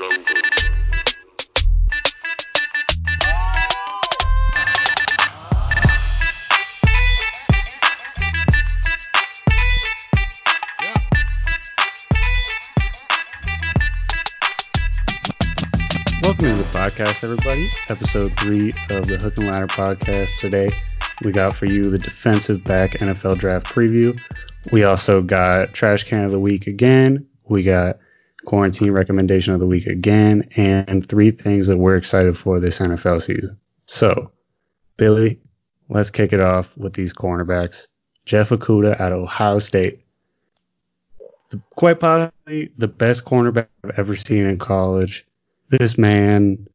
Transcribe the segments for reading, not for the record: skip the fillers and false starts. Welcome to the podcast, everybody. Episode 3 of the Hook and Ladder podcast. Today, we got for you the defensive back NFL draft preview. We also got trash can of the week again. We got quarantine recommendation of the week again, and 3 things that we're excited for this NFL season. So, Billy, let's kick it off with these cornerbacks. Jeff Okudah out of Ohio State. Quite possibly the best cornerback I've ever seen in college. This man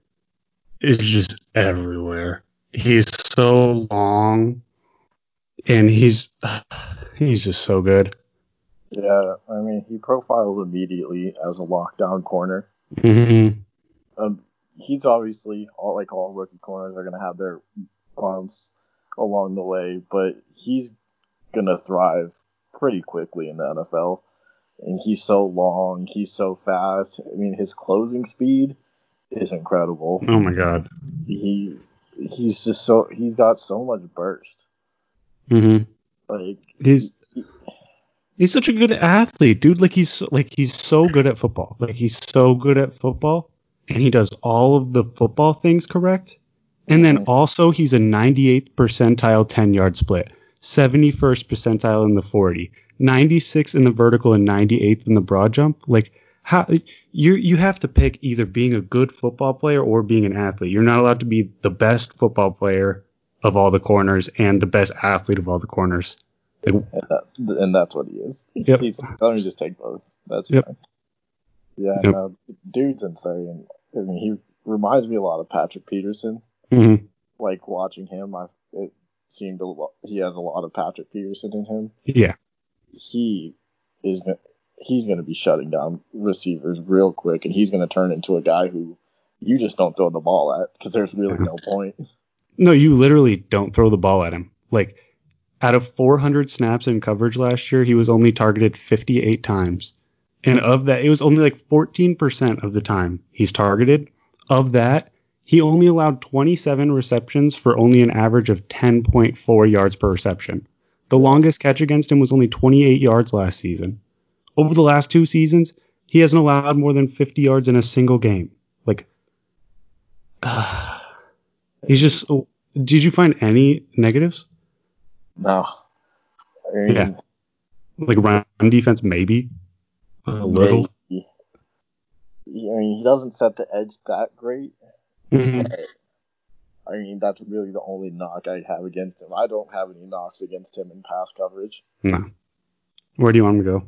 is just everywhere. He's so long, and he's just so good. Yeah, I mean, he profiled immediately as a lockdown corner. Mm-hmm. He's obviously, all rookie corners are going to have their bumps along the way, but he's going to thrive pretty quickly in the NFL. And he's so long. He's so fast. I mean, his closing speed is incredible. Oh, my God. He's just so – he's got so much burst. Mm-hmm. Like, he's such a good athlete, dude. Like, he's so good at football. Like, he's so good at football, and he does all of the football things correct. And then also he's a 98th percentile 10-yard split, 71st percentile in the 40, 96 in the vertical and 98th in the broad jump. Like, how you have to pick either being a good football player or being an athlete. You're not allowed to be the best football player of all the corners and the best athlete of all the corners. And that's what he is. Yep. Let me just take both. That's yep. Fine. Yeah, yep. No, dude's insane. I mean, he reminds me a lot of Patrick Peterson. Mm-hmm. Like, watching him, it seemed he has a lot of Patrick Peterson in him. Yeah. He's going to be shutting down receivers real quick, and he's going to turn into a guy who you just don't throw the ball at because there's really no point. No, you literally don't throw the ball at him. Like, out of 400 snaps in coverage last year, he was only targeted 58 times. And of that, it was only like 14% of the time he's targeted. Of that, he only allowed 27 receptions for only an average of 10.4 yards per reception. The longest catch against him was only 28 yards last season. Over the last 2 seasons, he hasn't allowed more than 50 yards in a single game. Like, he's just... Did you find any negatives? No. I mean, yeah. Like, run defense, maybe? A little? Maybe. I mean, he doesn't set the edge that great. Mm-hmm. I mean, that's really the only knock I have against him. I don't have any knocks against him in pass coverage. No. Where do you want him to go?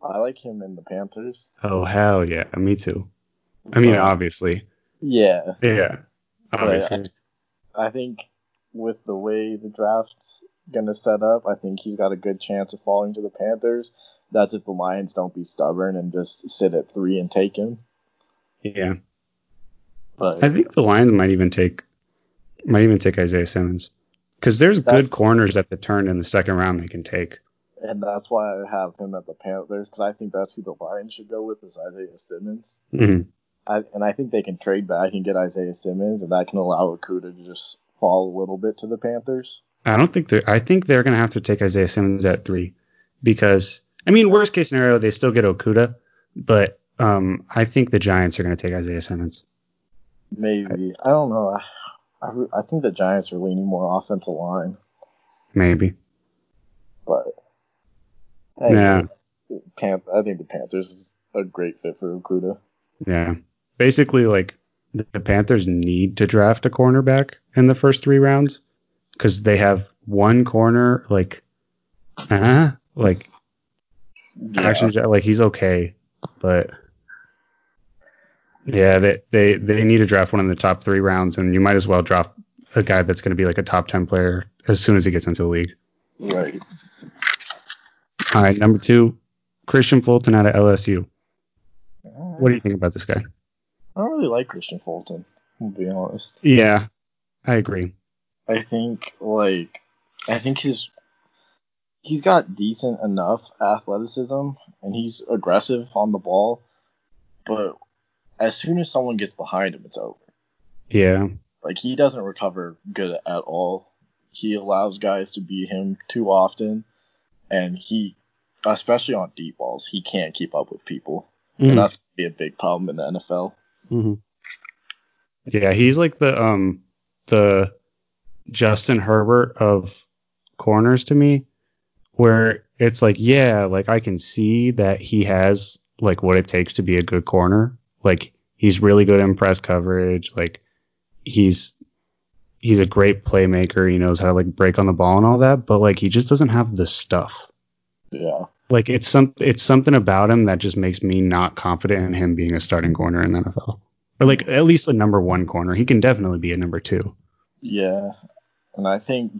I like him in the Panthers. Oh, hell yeah. Me too. I mean, obviously. Yeah. Yeah. Obviously. I think with the way the draft's going to set up, I think he's got a good chance of falling to the Panthers. That's if the Lions don't be stubborn and just sit at 3 and take him. Yeah. But I think the Lions might even take Isaiah Simmons, because there's good corners at the turn in the second round they can take. And that's why I have him at the Panthers, because I think that's who the Lions should go with, is Isaiah Simmons. Mm-hmm. I think they can trade back and get Isaiah Simmons, and that can allow Okudah to just fall a little bit to the Panthers. I think they're going to have to take Isaiah Simmons at 3, because, I mean, worst case scenario, they still get Okudah, but I think the Giants are going to take Isaiah Simmons. Maybe. I don't know. I think the Giants are leaning more offensive line. Maybe. But I think the Panthers is a great fit for Okudah. Yeah. Basically, like, the Panthers need to draft a cornerback in the first 3 rounds, because they have one corner, actually, he's okay, but... Yeah, they need to draft one in the top 3 rounds, and you might as well draft a guy that's going to be like a top 10 player as soon as he gets into the league. Right. All right, number 2, Christian Fulton out of LSU. What do you think about this guy? I don't really like Christian Fulton, to be honest. Yeah, I agree. I think he's got decent enough athleticism, and he's aggressive on the ball, but as soon as someone gets behind him, it's over. Yeah. Like, he doesn't recover good at all. He allows guys to beat him too often, and he, especially on deep balls, he can't keep up with people. Mm-hmm. And that's going to be a big problem in the NFL. Mm-hmm. Yeah, he's like the Justin Herbert of corners to me, where it's like, yeah, like I can see that he has like what it takes to be a good corner. Like, he's really good in press coverage. Like, he's a great playmaker. He knows how to like break on the ball and all that, but like he just doesn't have the stuff. Yeah. Like, it's something about him that just makes me not confident in him being a starting corner in the NFL. Or like at least a number one corner. He can definitely be a number two. Yeah. And I think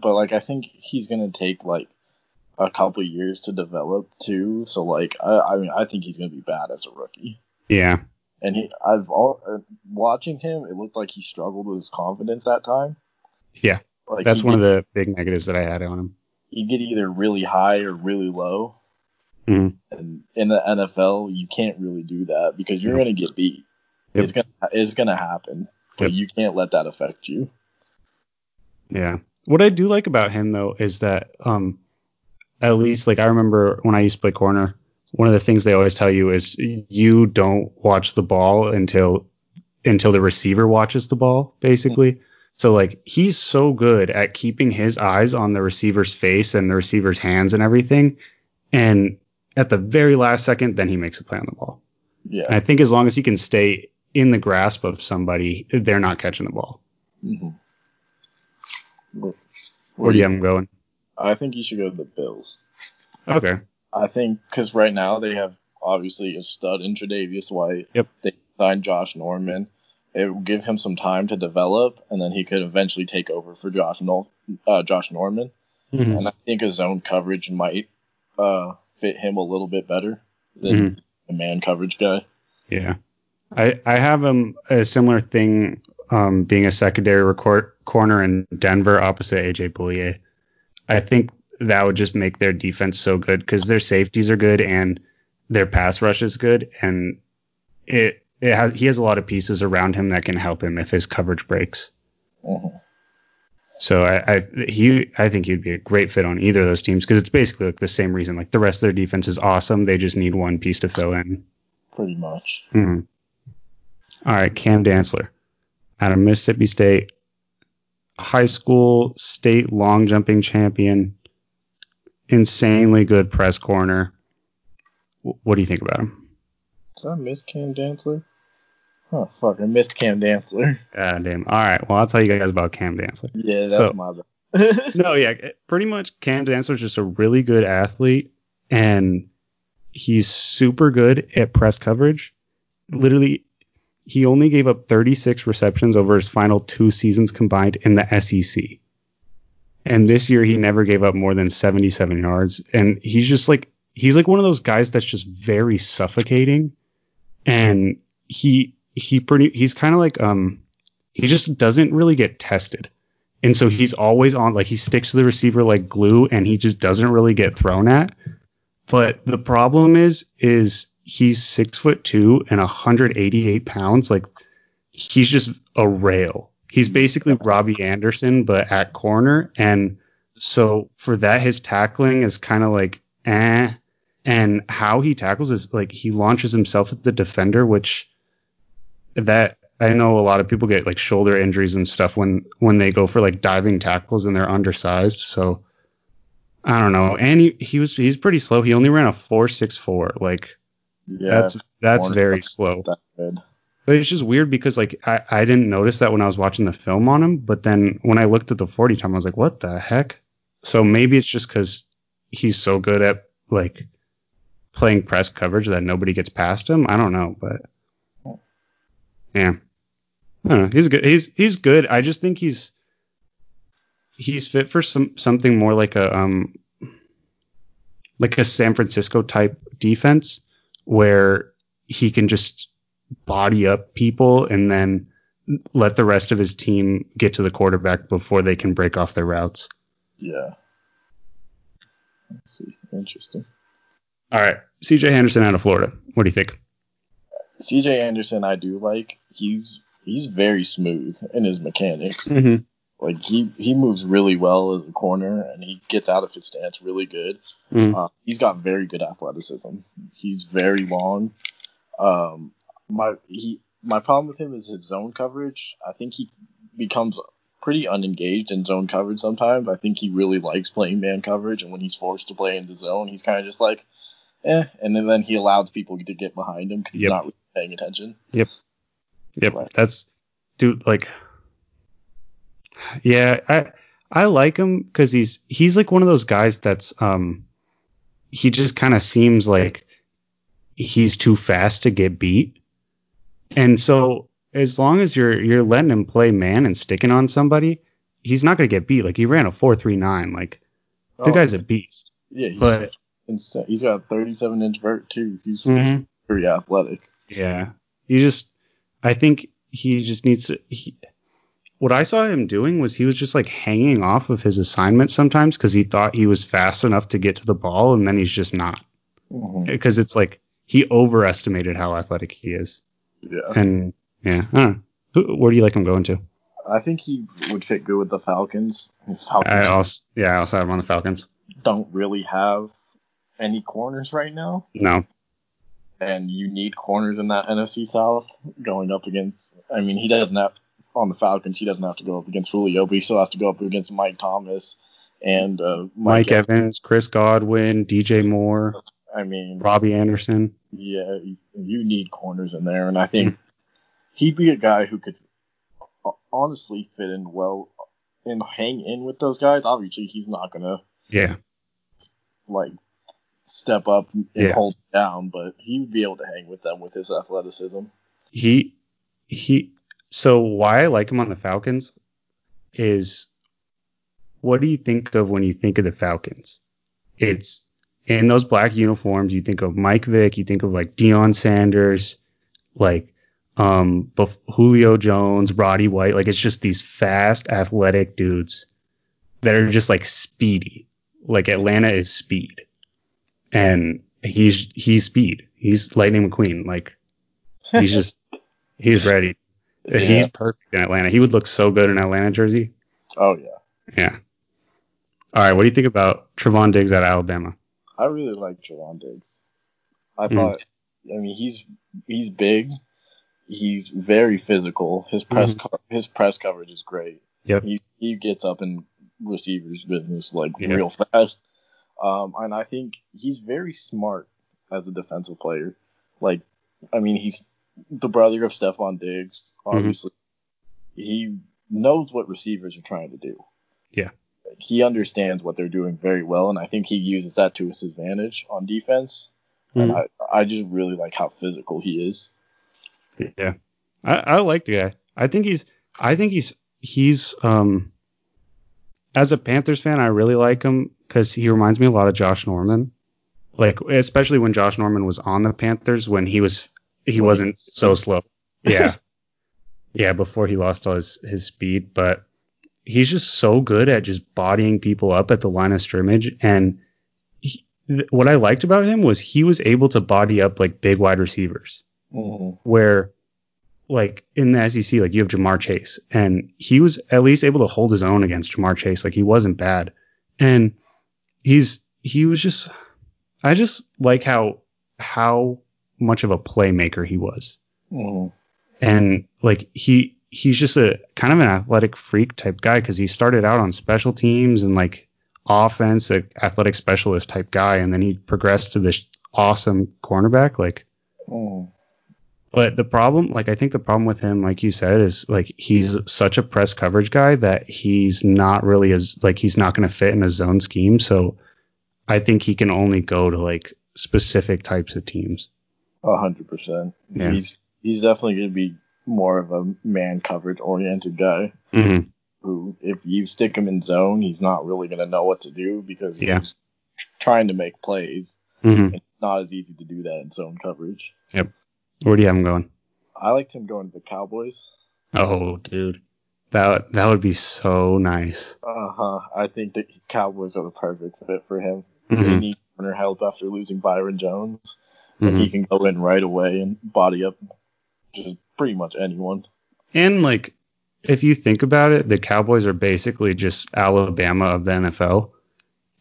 he's going to take like a couple years to develop too. So like, I mean, I think he's going to be bad as a rookie. Yeah. And watching him, it looked like he struggled with his confidence that time. Yeah. Like, that's one of the big negatives that I had on him. You get either really high or really low. Mm-hmm. And in the NFL, you can't really do that because you're going to get beat. Yep. It's gonna happen, but you can't let that affect you. Yeah. What I do like about him though is that at least like I remember when I used to play corner, one of the things they always tell you is you don't watch the ball until the receiver watches the ball, basically. Mm-hmm. So like he's so good at keeping his eyes on the receiver's face and the receiver's hands and everything, and at the very last second, then he makes a play on the ball. Yeah. And I think as long as he can stay in the grasp of somebody, they're not catching the ball. Mm-hmm. Where do you have him going? I think you should go to the Bills. Okay. I think because right now they have obviously a stud in Tredavious White. Yep. They signed Josh Norman. It will give him some time to develop, and then he could eventually take over for Josh Norman. Mm-hmm. And I think a zone coverage might fit him a little bit better than a man coverage guy. Yeah. I have him a similar thing being a secondary corner in Denver opposite A.J. Bouye. I think that would just make their defense so good because their safeties are good and their pass rush is good, and he has a lot of pieces around him that can help him if his coverage breaks. Mm-hmm. So I think he'd be a great fit on either of those teams because it's basically like the same reason. Like the rest of their defense is awesome. They just need one piece to fill in. Pretty much. Mm-hmm. All right, Cam Dantzler out of Mississippi State, high school state long jumping champion, insanely good press corner. What do you think about him? Did I miss Cam Dantzler? Oh, fuck, I missed Cam Dantzler. God damn. All right, well, I'll tell you guys about Cam Dantzler. Yeah, that's my bad. No, yeah, pretty much Cam Dantzler is just a really good athlete, and he's super good at press coverage. Literally, he only gave up 36 receptions over his final two seasons combined in the SEC. And this year, he never gave up more than 77 yards, and he's like one of those guys that's just very suffocating, and he's kind of like he just doesn't really get tested, and so he's always on, like, he sticks to the receiver like glue, and he just doesn't really get thrown at. But the problem is he's 6'2" and 188 pounds. Like, he's just a rail. He's basically Robbie Anderson but at corner, and so for that his tackling is kind of like and how he tackles is like he launches himself at the defender, which that I know a lot of people get like shoulder injuries and stuff when they go for like diving tackles and they're undersized. So I don't know. And he's pretty slow. He only ran a 4.64. Like, yeah, that's very slow. That's good. But it's just weird because like I didn't notice that when I was watching the film on him, but then when I looked at the 40 time, I was like, what the heck? So maybe it's just because he's so good at like playing press coverage that nobody gets past him. I don't know, but. Yeah, I don't know. He's good. He's good. I just think he's fit for something more like a San Francisco type defense where he can just body up people and then let the rest of his team get to the quarterback before they can break off their routes. Yeah. Let's see. Interesting. All right, CJ Henderson out of Florida. What do you think? I CJ Anderson, I do like. He's very smooth in his mechanics. Mm-hmm. Like he moves really well as a corner, and he gets out of his stance really good. Mm-hmm. He's got very good athleticism. He's very long. My problem with him is his zone coverage. I think he becomes pretty unengaged in zone coverage sometimes. I think he really likes playing man coverage, and when he's forced to play in the zone, he's kind of just like, eh. And then he allows people to get behind him because he's not really paying attention. Yep. Right. That's dude. Like. Yeah, I like him because he's like one of those guys that's he just kind of seems like he's too fast to get beat, and so as long as you're letting him play man and sticking on somebody, he's not gonna get beat. Like he ran a 4.39. Like the guy's a beast. Yeah, he's got a 37-inch vert too. He's pretty athletic. Yeah, I think he just needs to. What I saw him doing was he was just like hanging off of his assignment sometimes because he thought he was fast enough to get to the ball, and then he's just not. Because it's like he overestimated how athletic he is. Yeah. And yeah, I don't know. Where do you like him going to? I think he would fit good with the Falcons. I also have him on the Falcons. Don't really have any corners right now. No. And you need corners in that NFC South going up against. I mean, he doesn't have. On the Falcons, he doesn't have to go up against Julio, but he still has to go up against Mike Thomas and Mike Evans, Chris Godwin, DJ Moore. I mean, Robbie Anderson. Yeah, you need corners in there, and I think he'd be a guy who could honestly fit in well and hang in with those guys. Obviously, he's not gonna step up and hold down, but he would be able to hang with them with his athleticism. So why I like him on the Falcons is, what do you think of when you think of the Falcons? It's in those black uniforms. You think of Mike Vick. You think of like Deion Sanders, like Julio Jones, Roddy White. Like it's just these fast, athletic dudes that are just like speedy. Like Atlanta is speed, and he's speed. He's Lightning McQueen. Like he's ready. Yeah. He's perfect in Atlanta. He would look so good in Atlanta jersey. Oh, yeah. Yeah. All right, what do you think about Trevon Diggs out of Alabama? I really like Trevon Diggs. I thought, I mean, he's big. He's very physical. His press his press coverage is great. Yep. He gets up in receivers' business, like, real fast. And I think he's very smart as a defensive player. Like, I mean, he's the brother of Stephon Diggs, obviously. He knows what receivers are trying to do. Yeah. He understands what they're doing very well, and I think he uses that to his advantage on defense. And I just really like how physical he is. Yeah. I like the guy. I think he's as a Panthers fan, I really like him because he reminds me a lot of Josh Norman. Like, especially when Josh Norman was on the Panthers, when he wasn't so slow. Yeah. Yeah, before he lost all his speed. But he's just so good at just bodying people up at the line of scrimmage. And what I liked about him was he was able to body up, like, big wide receivers. Where, like, in the SEC, like, you have Ja'Marr Chase. And he was at least able to hold his own against Ja'Marr Chase. Like, he wasn't bad. And I just like how much of a playmaker he was. And like he's just a kind of an athletic freak type guy because he started out on special teams and like offense, an athletic specialist type guy, and then he progressed to this awesome cornerback. Like, but the problem, like I think the problem with him, like you said, is like he's such a press coverage guy that he's not really as like he's not going to fit in a zone scheme. So I think he can only go to like specific types of teams. 100%. Yeah. He's definitely going to be more of a man coverage oriented guy. Who, if you stick him in zone, he's not really going to know what to do because he's trying to make plays. It's not as easy to do that in zone coverage. Yep. Where do you have him going? I liked him going to the Cowboys. Oh, dude, that would be so nice. I think the Cowboys are the perfect fit for him. They need corner help after losing Byron Jones. Like, he can go in right away and body up just pretty much anyone. And, like, if you think about it, the Cowboys are basically just Alabama of the NFL.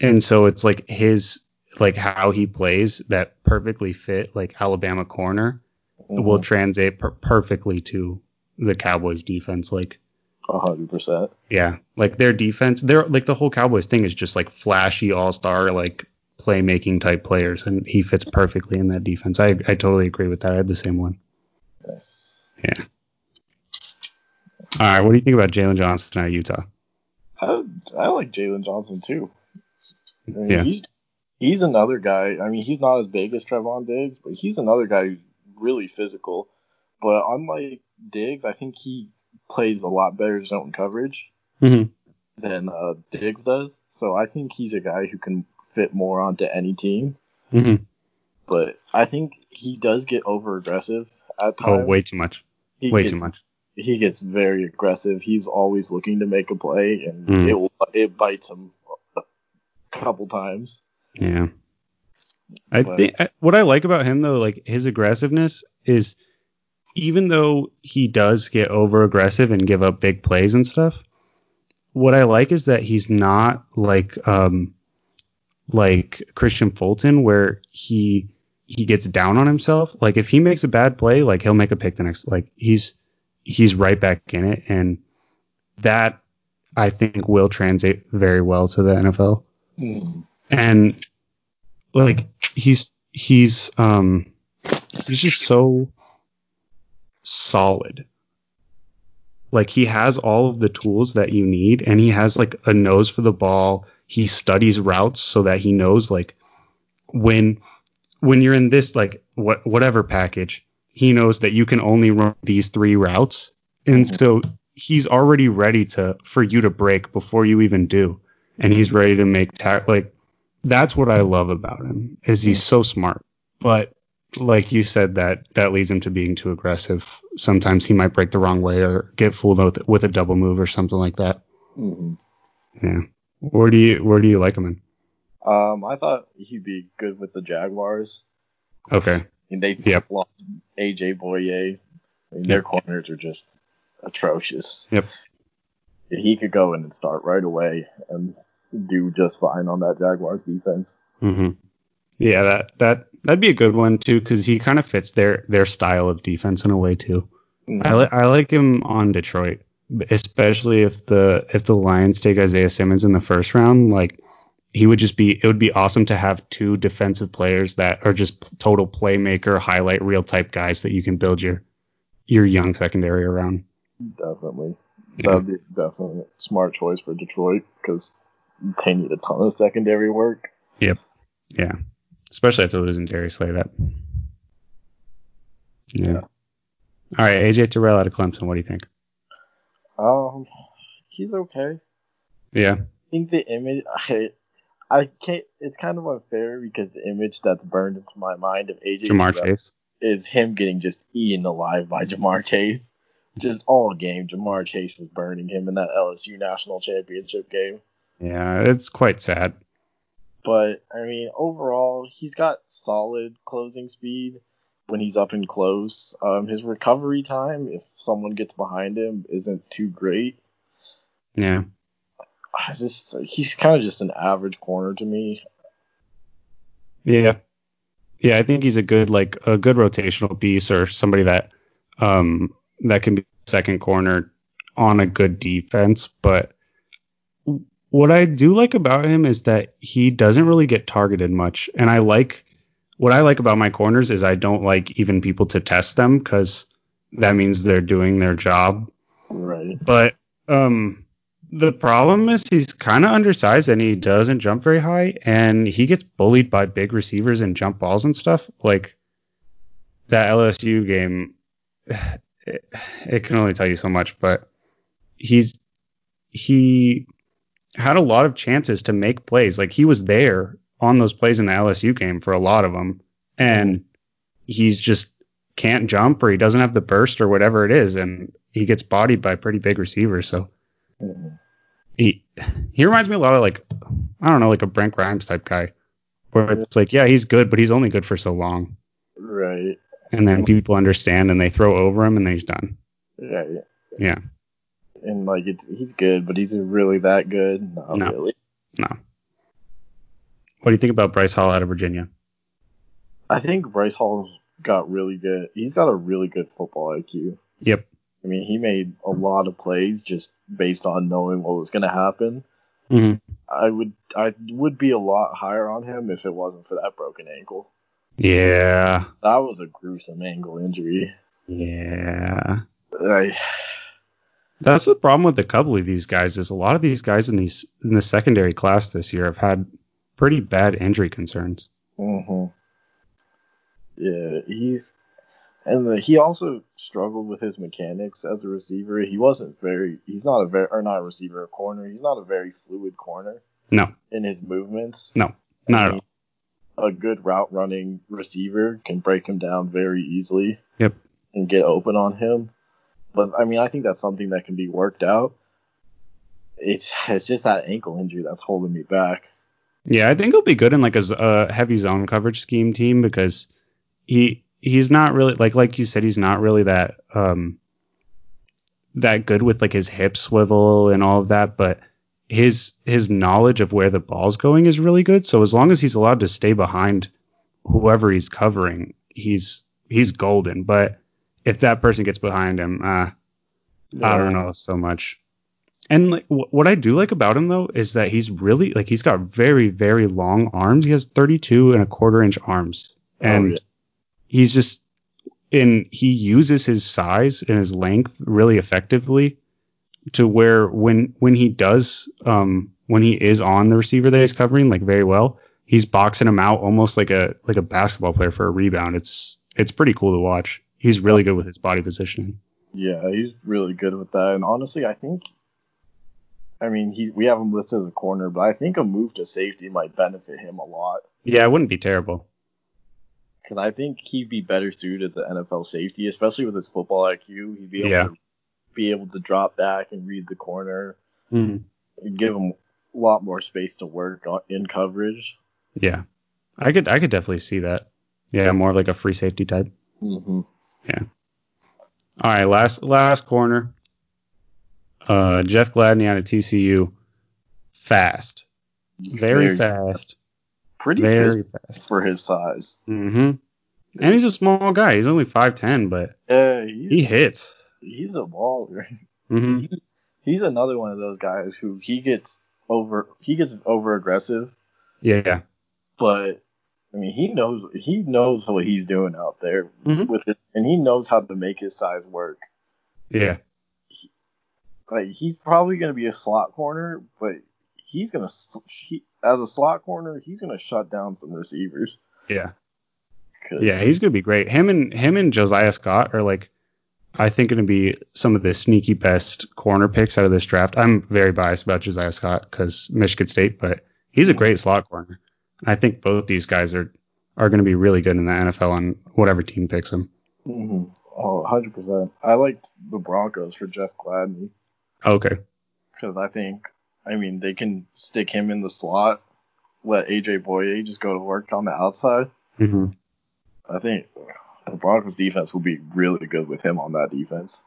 And so it's, like, his, like, how he plays that perfectly fit, like, Alabama corner will translate perfectly to the Cowboys defense. Like, 100%. Yeah. Like, their defense, they're, like, the whole Cowboys thing is just, like, flashy all-star, like, playmaking type players, and he fits perfectly in that defense. I totally agree with that. I had the same one. Yes. Yeah. All right. What do you think about Jaylon Johnson out of Utah? I like Jaylon Johnson too. I mean, yeah. He's another guy. I mean, he's not as big as Trevon Diggs, but he's another guy who's really physical. But unlike Diggs, I think he plays a lot better zone coverage than Diggs does. So I think he's a guy who can fit more onto any team. But I think he does get over aggressive at times. Oh, way too much. He gets very aggressive. He's always looking to make a play, and it bites him a couple times. Yeah. What I like about him, though, like, his aggressiveness is, even though he does get over aggressive and give up big plays and stuff, what I like is that he's not like Christian Fulton, where he gets down on himself. Like, if he makes a bad play, like, he'll make a pick the next. Like, he's right back in it, and that I think will translate very well to the NFL. And, like, he's just so solid. Like, he has all of the tools that you need, and he has, like, a nose for the ball. He studies routes so that he knows, like, when you're in this, like, whatever package, he knows that you can only run these three routes. And so he's already ready for you to break before you even do. And he's ready to make like, that's what I love about him, is he's so smart. But like you said, that leads him to being too aggressive. Sometimes he might break the wrong way or get fooled with a double move or something like that. Yeah. Where do you like him in? I thought he'd be good with the Jaguars. Okay. And they lost A.J. Bouye. I mean, their corners are just atrocious. Yep. He could go in and start right away and do just fine on that Jaguars defense. Yeah, that'd be a good one too, because he kind of fits their style of defense in a way too. I like him on Detroit. Especially if the Lions take Isaiah Simmons in the first round, like, it would be awesome to have two defensive players that are just total playmaker, highlight reel type guys that you can build your young secondary around. Definitely. Yeah. That'd be definitely a smart choice for Detroit, because they need a ton of secondary work. Yep. Yeah. Especially after losing Darius Slay. That. Yeah. All right, AJ Terrell out of Clemson. What do you think? He's okay. Yeah. I think the image, I can't. It's kind of unfair, because the image that's burned into my mind of AJ Ja'Marr Chase is him getting just eaten alive by Ja'Marr Chase. Just all game, Ja'Marr Chase was burning him in that LSU national championship game. Yeah, it's quite sad. But I mean, overall, he's got solid closing speed. When he's up and close, his recovery time, if someone gets behind him, isn't too great. Yeah. He's kind of just an average corner to me. Yeah. Yeah, I think he's a good rotational piece, or somebody that can be second corner on a good defense. But what I do like about him is that he doesn't really get targeted much. And what I like about my corners is I don't like even people to test them, because that means they're doing their job. Right. But the problem is he's kind of undersized, and he doesn't jump very high, and he gets bullied by big receivers and jump balls and stuff. Like, that LSU game, it can only tell you so much, but he had a lot of chances to make plays. Like, he was there on those plays in the LSU game for a lot of them, and he's just can't jump, or he doesn't have the burst, or whatever it is, and he gets bodied by pretty big receivers. So he reminds me a lot of, like, I don't know, like a Brent Grimes type guy, where it's like, yeah, he's good, but he's only good for so long. Right. And then people understand and they throw over him and then he's done. Right. Yeah. And like he's good, but he's really that good? Not really. No. What do you think about Bryce Hall out of Virginia? I think Bryce Hall's got really good. He's got a really good football IQ. Yep. I mean, he made a lot of plays just based on knowing what was going to happen. Mm-hmm. I would be a lot higher on him if it wasn't for that broken ankle. Yeah. That was a gruesome ankle injury. Yeah. That's the problem with a couple of these guys is a lot of these guys in the secondary class this year have had pretty bad injury concerns. Mm-hmm. Yeah, he also struggled with his mechanics as a receiver. He's not a very fluid corner. No. In his movements. No, not at all. A good route running receiver can break him down very easily. Yep. And get open on him. But I mean, I think that's something that can be worked out. It's just that ankle injury that's holding me back. Yeah, I think he'll be good in like a heavy zone coverage scheme team because he's not really like you said, he's not really that that good with like his hip swivel and all of that, but his knowledge of where the ball's going is really good. So as long as he's allowed to stay behind whoever he's covering, he's golden. But if that person gets behind him, I don't know so much. And like, what I do like about him, though, is that he's really like he's got very, very long arms. He has 32.25-inch arms. And he's just he uses his size and his length really effectively. To where when he does when he is on the receiver that he's covering like very well, he's boxing him out almost like a basketball player for a rebound. It's pretty cool to watch. He's really good with his body positioning. Yeah, he's really good with that. And honestly, we have him listed as a corner, but I think a move to safety might benefit him a lot. Yeah, it wouldn't be terrible. Because I think he'd be better suited as an NFL safety, especially with his football IQ. He'd be able to drop back and read the corner and give him a lot more space to work in coverage. Yeah, I could definitely see that. Yeah, more like a free safety type. Mm-hmm. Yeah. All right, last corner. Jeff Gladney out of TCU. Fast. Very fast. Pretty very fast for his size. Mm-hmm. And he's a small guy. He's only 5'10", but he hits. He's a baller. Mm-hmm. He's another one of those guys who he gets over aggressive. Yeah. But I mean, he knows what he's doing out there with it, and he knows how to make his size work. Yeah. He's probably going to be a slot corner, but as a slot corner, he's going to shut down some receivers. Yeah. Yeah, he's going to be great. Him and Josiah Scott are like, I think going to be some of the sneaky best corner picks out of this draft. I'm very biased about Josiah Scott because Michigan State, but he's a great slot corner. I think both these guys are going to be really good in the NFL on whatever team picks them. Mm-hmm. Oh, 100%. I liked the Broncos for Jeff Gladney. Okay. Because I mean, they can stick him in the slot, let A.J. Bouye just go to work on the outside. Mm-hmm. I think the Broncos defense will be really good with him on that defense.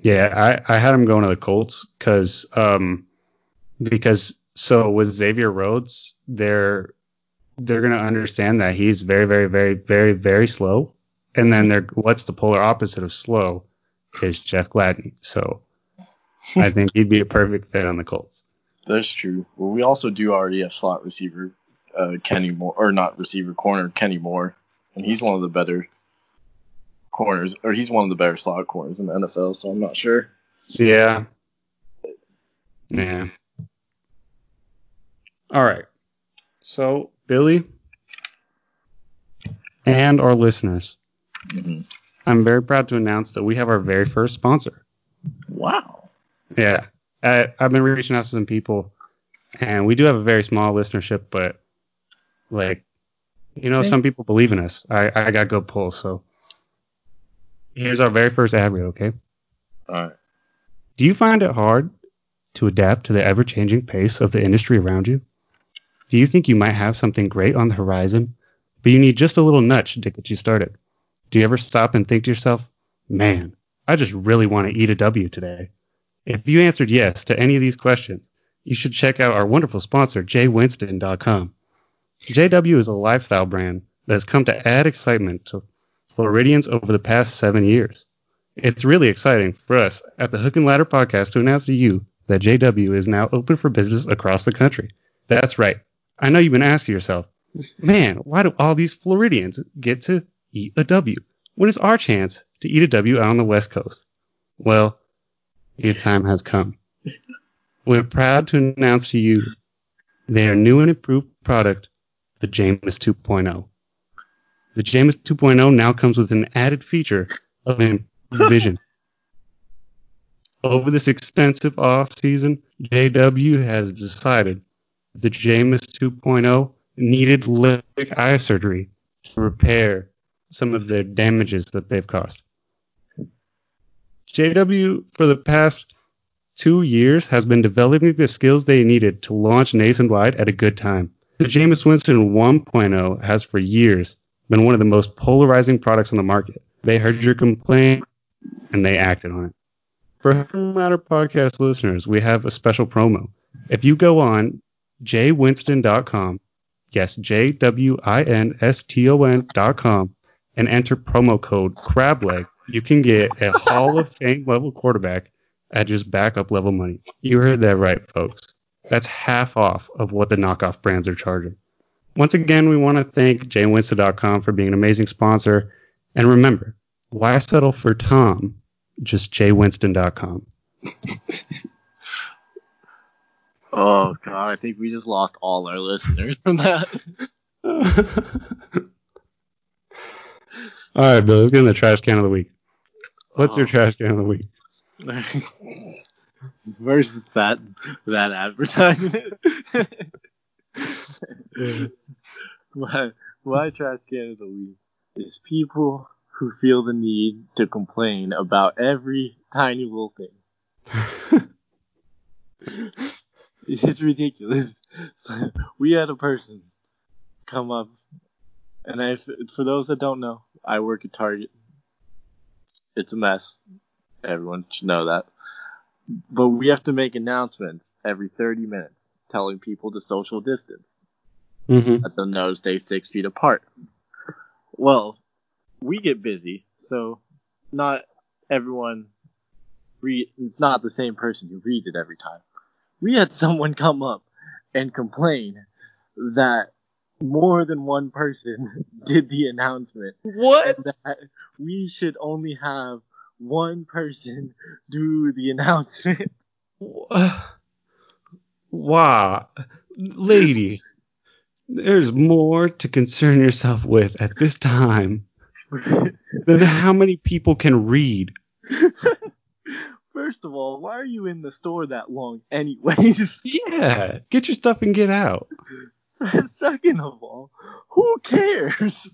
Yeah, I had him going to the Colts because with Xavier Rhodes, they're going to understand that he's very, very, very, very, very slow. And then what's the polar opposite of slow is Jeff Gladney. So I think he'd be a perfect fit on the Colts. That's true. Well, we also do already have slot receiver Kenny Moore, or not receiver, corner Kenny Moore. And he's one of the better corners, or he's one of the better slot corners in the NFL, so I'm not sure. Yeah. Yeah. All right. So, Billy and our listeners, I'm very proud to announce that we have our very first sponsor. Wow. Yeah. I've been reaching out to some people, and we do have a very small listenership, but, like, you know, some people believe in us. I got good polls, so here's our very first ad read, okay? All right. Do you find it hard to adapt to the ever-changing pace of the industry around you? Do you think you might have something great on the horizon, but you need just a little nudge to get you started? Do you ever stop and think to yourself, man, I just really want to eat a W today? If you answered yes to any of these questions, you should check out our wonderful sponsor, jwinston.com. JW is a lifestyle brand that has come to add excitement to Floridians over the past 7 years. It's really exciting for us at the Hook and Ladder podcast to announce to you that JW is now open for business across the country. That's right. I know you've been asking yourself, man, why do all these Floridians get to eat a W when it's our chance to eat a W out on the West Coast? Well, your time has come. We're proud to announce to you their new and improved product, the Jameis 2.0. The Jameis 2.0 now comes with an added feature of improved vision. Over this extensive off-season, JW has decided the Jameis 2.0 needed LASIK eye surgery to repair some of their damages that they've caused. JW, for the past 2 years, has been developing the skills they needed to launch nationwide at a good time. The Jameis Winston 1.0 has for years been one of the most polarizing products on the market. They heard your complaint, and they acted on it. For Hook and Ladder podcast listeners, we have a special promo. If you go on jwinston.com, yes, jwinston.com, and enter promo code CRABLEG, you can get a Hall of Fame level quarterback at just backup level money. You heard that right, folks. That's half off of what the knockoff brands are charging. Once again, we want to thank jwinston.com for being an amazing sponsor. And remember, why settle for Tom? Just jwinston.com. Oh, God, I think we just lost all our listeners from that. All right, Bill, let's get in the trash can of the week. What's your trash can of the week? Versus that advertisement. My trash can of the week is people who feel the need to complain about every tiny little thing. It's ridiculous. So we had a person come up, and for those that don't know, I work at Target. It's a mess. Everyone should know that. But we have to make announcements every 30 minutes telling people to social distance. Mm-hmm. Let them know to stay 6 feet apart. Well, we get busy, so not everyone it's not the same person who reads it every time. We had someone come up and complain that more than one person did the announcement. What? And that we should only have one person do the announcement. Wow. Lady, there's more to concern yourself with at this time than how many people can read. First of all, why are you in the store that long anyways? Yeah, get your stuff and get out. Second of all, who cares?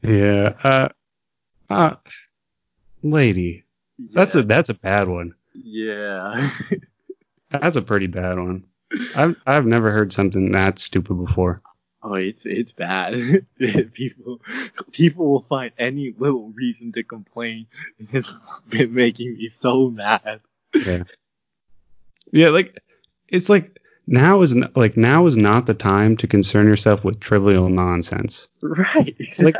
Yeah, lady, yeah. That's a bad one. Yeah, that's a pretty bad one. I've never heard something that stupid before. Oh, it's bad. People will find any little reason to complain. It's been making me so mad. Yeah, like it's like. Now is not the time to concern yourself with trivial nonsense. Right. Exactly.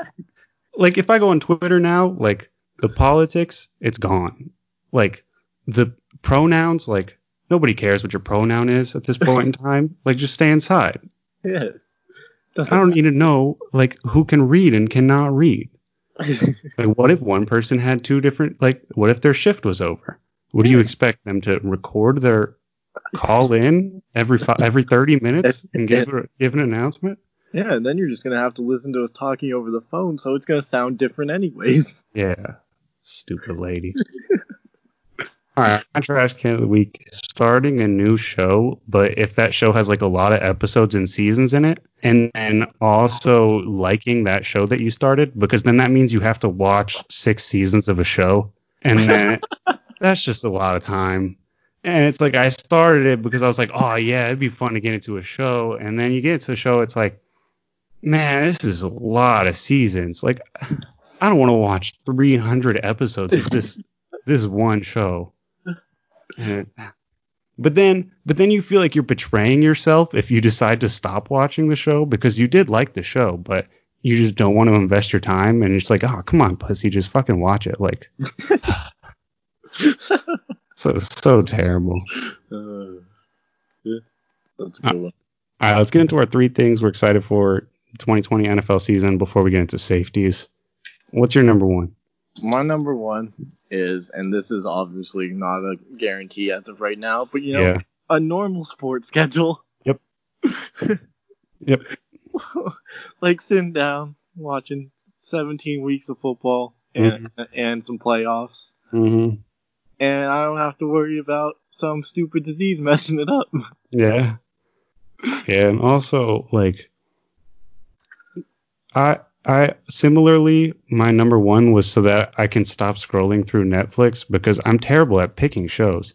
Like if I go on Twitter now, like the politics, it's gone. Like the pronouns, like nobody cares what your pronoun is at this point in time. Like just stay inside. Yeah. I don't need to know like who can read and cannot read. Like what if one person had two different? Like what if their shift was over? Would you expect them to record their call in every 30 minutes and give an announcement? Yeah, and then you're just going to have to listen to us talking over the phone, so it's going to sound different anyways. Yeah, stupid lady. All right, my trash can of the week is starting a new show, but if that show has like a lot of episodes and seasons in it, and then also liking that show that you started, because then that means you have to watch 6 seasons of a show, and then that's just a lot of time. And it's like I started it because I was like, oh, yeah, it'd be fun to get into a show. And then you get into a show, it's like, man, this is a lot of seasons. Like, I don't want to watch 300 episodes of this one show. But then you feel like you're betraying yourself if you decide to stop watching the show because you did like the show, but you just don't want to invest your time. And it's like, oh, come on, pussy, just fucking watch it. Like, so terrible. Yeah, that's a good one. All right, let's get into our three things we're excited for 2020 NFL season before we get into safeties. What's your number one? My number one is, and this is obviously not a guarantee as of right now, but a normal sports schedule. Yep. Yep. Like sitting down, watching 17 weeks of football and some playoffs. Mm-hmm. And I don't have to worry about some stupid disease messing it up. Yeah. Yeah, and also, like, I similarly, my number one was so that I can stop scrolling through Netflix because I'm terrible at picking shows.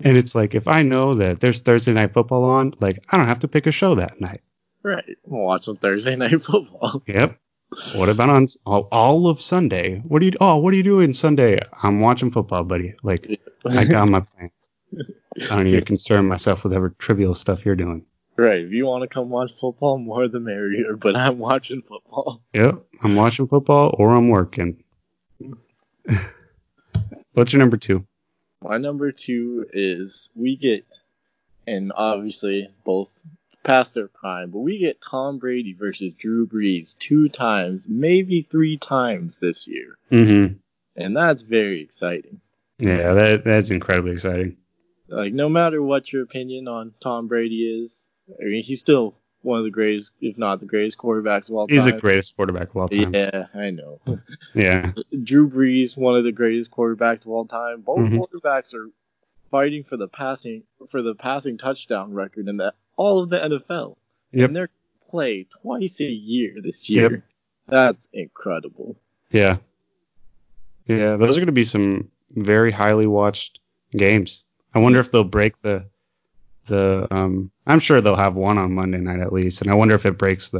And it's like, if I know that there's Thursday Night Football on, like, I don't have to pick a show that night. Right. We'll watch some Thursday Night Football. Yep. What about on all of Sunday? What are you doing Sunday? I'm watching football, buddy. Like, I got my plans. I don't need to concern myself with whatever trivial stuff you're doing. Right, if you want to come watch football, more the merrier, but I'm watching football. Yep, I'm watching football or I'm working. What's your number two? My number two is we get, and obviously both past their prime, but we get Tom Brady versus Drew Brees 2 times, maybe 3 times this year. Mm-hmm. And that's very exciting. Yeah, that's incredibly exciting. Like, no matter what your opinion on Tom Brady is, I mean, he's still one of the greatest, if not the greatest quarterbacks of all time. He's the greatest quarterback of all time. Yeah, I know. Yeah. Drew Brees, one of the greatest quarterbacks of all time. Both quarterbacks are fighting for the passing touchdown record in all of the NFL. Yep. And they're play twice a year this year. Yep. That's incredible. Yeah. Yeah, those are going to be some very highly watched games. I wonder if they'll break the I'm sure they'll have one on Monday night at least, and I wonder if it breaks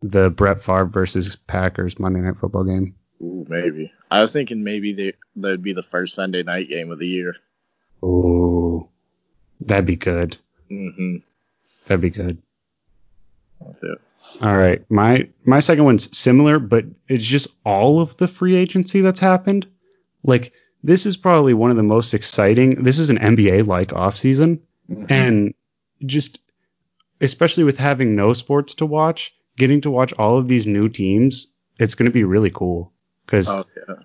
the Brett Favre versus Packers Monday Night Football game. Ooh, maybe. I was thinking maybe that'd be the first Sunday night game of the year. Ooh, that'd be good. Mm-hmm. That'd be good. That's it. All right, my second one's similar, but it's just all of the free agency that's happened. Like, this is probably one of the most exciting. This is an NBA-like offseason. And just, especially with having no sports to watch, getting to watch all of these new teams, it's going to be really cool because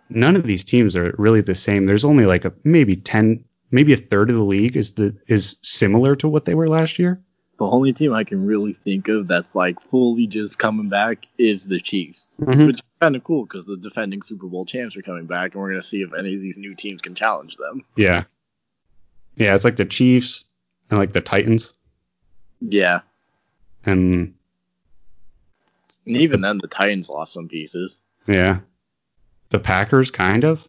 none of these teams are really the same. There's only like maybe a third of the league is similar to what they were last year. The only team I can really think of that's like fully just coming back is the Chiefs, which is kind of cool because the defending Super Bowl champs are coming back, and we're going to see if any of these new teams can challenge them. Yeah. Yeah, it's like the Chiefs and like the Titans. Yeah. And even then, the Titans lost some pieces. Yeah. The Packers, kind of.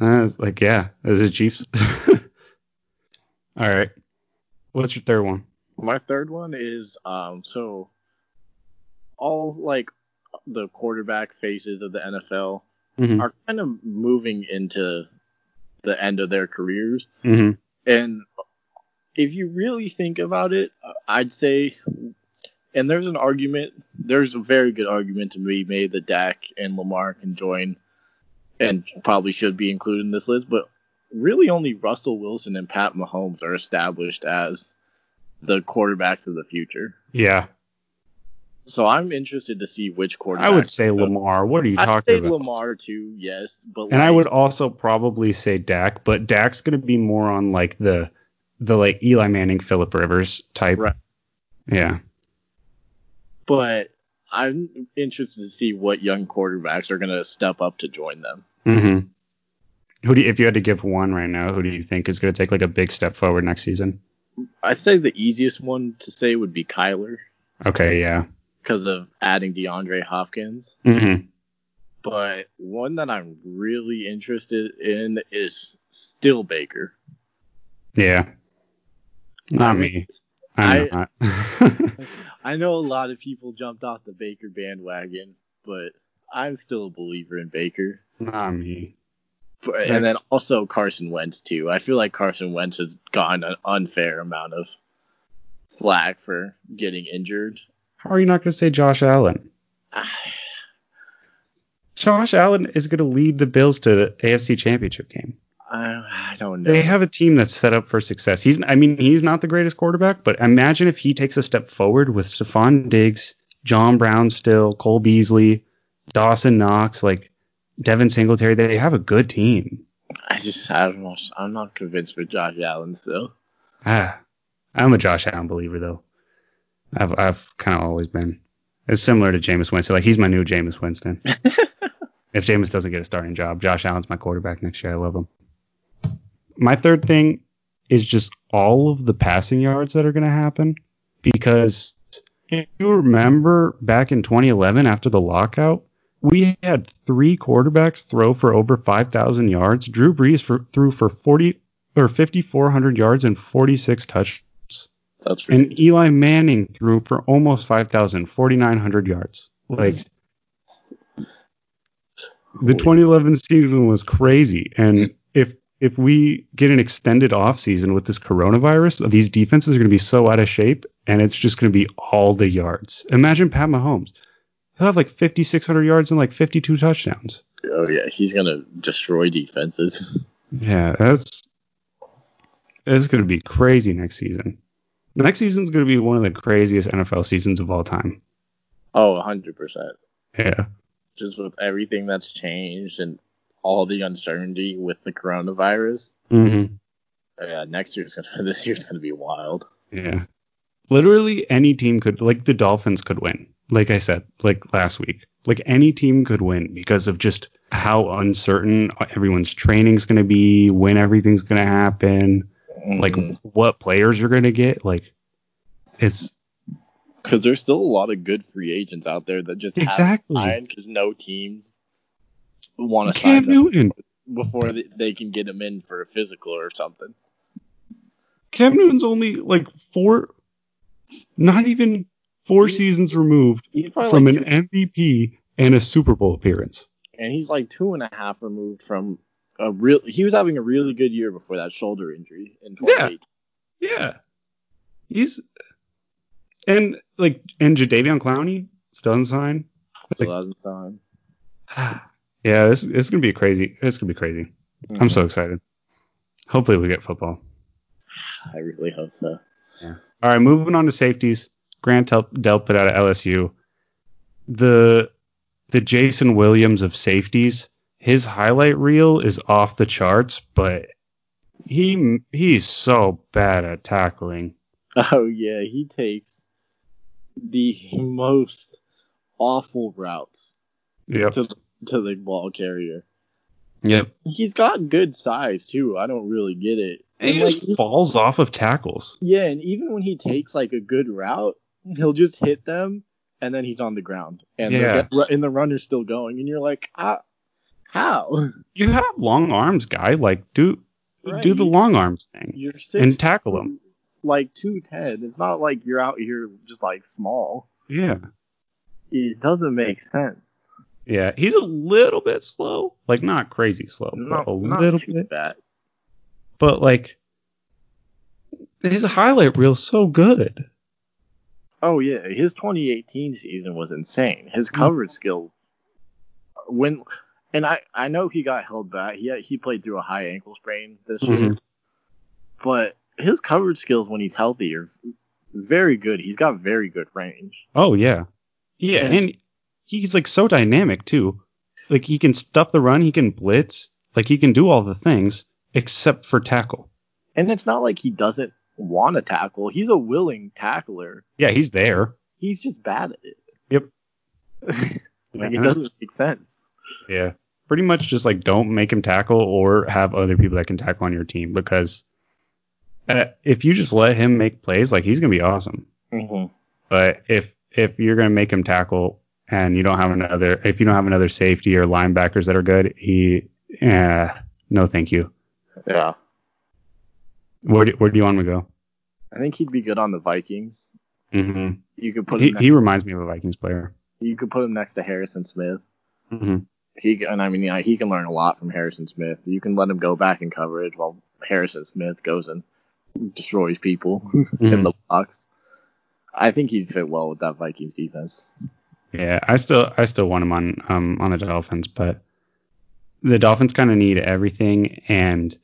It's like, yeah, this is the Chiefs. All right. What's your third one? My third one is so all like the quarterback faces of the NFL are kind of moving into the end of their careers. Mm-hmm. And if you really think about it, I'd say, and there's a very good argument to be made that Dak and Lamar can join and probably should be included in this list, but really only Russell Wilson and Pat Mahomes are established as the quarterbacks of the future. Yeah. So I'm interested to see which quarterback. I would say Lamar. What are you talking about? I'd say Lamar too, yes. But and like, I would also probably say Dak, but Dak's going to be more on like the like Eli Manning, Phillip Rivers type. Right. Yeah. But I'm interested to see what young quarterbacks are going to step up to join them. Mm-hmm. If you had to give one right now, who do you think is going to take like a big step forward next season? I'd say the easiest one to say would be Kyler. Okay, yeah. Because of adding DeAndre Hopkins. Mm-hmm. But one that I'm really interested in is still Baker. Yeah. Not me. I'm not. I know a lot of people jumped off the Baker bandwagon, but I'm still a believer in Baker. Not me. But, and then also Carson Wentz, too. I feel like Carson Wentz has gotten an unfair amount of flack for getting injured. How are you not going to say Josh Allen? Josh Allen is going to lead the Bills to the AFC Championship game. I don't know. They have a team that's set up for success. He's not the greatest quarterback, but imagine if he takes a step forward with Stephon Diggs, John Brown still, Cole Beasley, Dawson Knox, Devin Singletary. They have a good team. I don't know. I'm not convinced with Josh Allen still. I'm a Josh Allen believer, though. I've kind of always been. It's similar to Jameis Winston. He's my new Jameis Winston. If Jameis doesn't get a starting job, Josh Allen's my quarterback next year. I love him. My third thing is just all of the passing yards that are going to happen, because if you remember back in 2011 after the lockout, we had three quarterbacks throw for over 5,000 yards. Drew Brees threw for 5,400 yards and 46 touchdowns. That's ridiculous. And Eli Manning threw for almost 5,000, 4,900 yards. The 2011 season was crazy. And if we get an extended offseason with this coronavirus, these defenses are going to be so out of shape, and it's just going to be all the yards. Imagine Pat Mahomes. He'll have 5,600 yards and 52 touchdowns. Oh, yeah. He's going to destroy defenses. Yeah, that's going to be crazy next season. Next season's going to be one of the craziest NFL seasons of all time. Oh, 100%. Yeah. Just with everything that's changed and all the uncertainty with the coronavirus. Mm-hmm. Yeah, this year's going to be wild. Yeah. Literally any team could, the Dolphins could win. Like I said, last week, any team could win because of just how uncertain everyone's training's going to be, when everything's going to happen, what players you're going to get. It's because there's still a lot of good free agents out there that just haven't signed because no teams want to sign them before they can get him in for a physical or something. Cam Newton's only four seasons removed from an MVP and a Super Bowl appearance. And he's 2.5 removed from a real... He was having a really good year before that shoulder injury in 2018. Yeah. He's... And Jadeveon Clowney still doesn't sign. Yeah, it's going to be crazy. It's going to be crazy. Mm-hmm. I'm so excited. Hopefully we get football. I really hope so. Yeah. All right, moving on to safeties. Grant Delpit out of LSU. The Jason Williams of safeties, his highlight reel is off the charts, but he's so bad at tackling. Oh, yeah, he takes the most awful routes to the ball carrier. Yep. He's got good size, too. I don't really get it. And he just falls off of tackles. Yeah, and even when he takes, a good route, he'll just hit them, and then he's on the ground. And the runner's still going, and you're how? You have long arms, guy. Do the long arms thing. You're 6'2", and tackle him. 210. It's not you're out here just small. Yeah. It doesn't make sense. Yeah, he's a little bit slow. Not crazy slow, but a little bit. Bad. But, his highlight reel's so good. Oh, yeah. His 2018 season was insane. His coverage skill... I know he got held back. He played through a high ankle sprain this year. But his coverage skills when he's healthy are very good. He's got very good range. Oh, yeah. Yeah, and he's, so dynamic, too. He can stuff the run. He can blitz. He can do all the things except for tackle. And it's not he doesn't want to tackle. He's a willing tackler. Yeah, he's there. He's just bad at it. Yep. It doesn't make sense. Yeah. Pretty much just, don't make him tackle or have other people that can tackle on your team, because if you just let him make plays, he's going to be awesome. Mm-hmm. But if you're going to make him tackle and you don't have another safety or linebackers that are good, no, thank you. Yeah. Where do you want him to go? I think he'd be good on the Vikings. Mm-hmm. You could put him he reminds me of a Vikings player. You could put him next to Harrison Smith. Mm-hmm. He can learn a lot from Harrison Smith. You can let him go back in coverage while Harrison Smith goes and destroys people in the box. I think he'd fit well with that Vikings defense. Yeah, I still want him on the Dolphins, but the Dolphins kind of need everything, and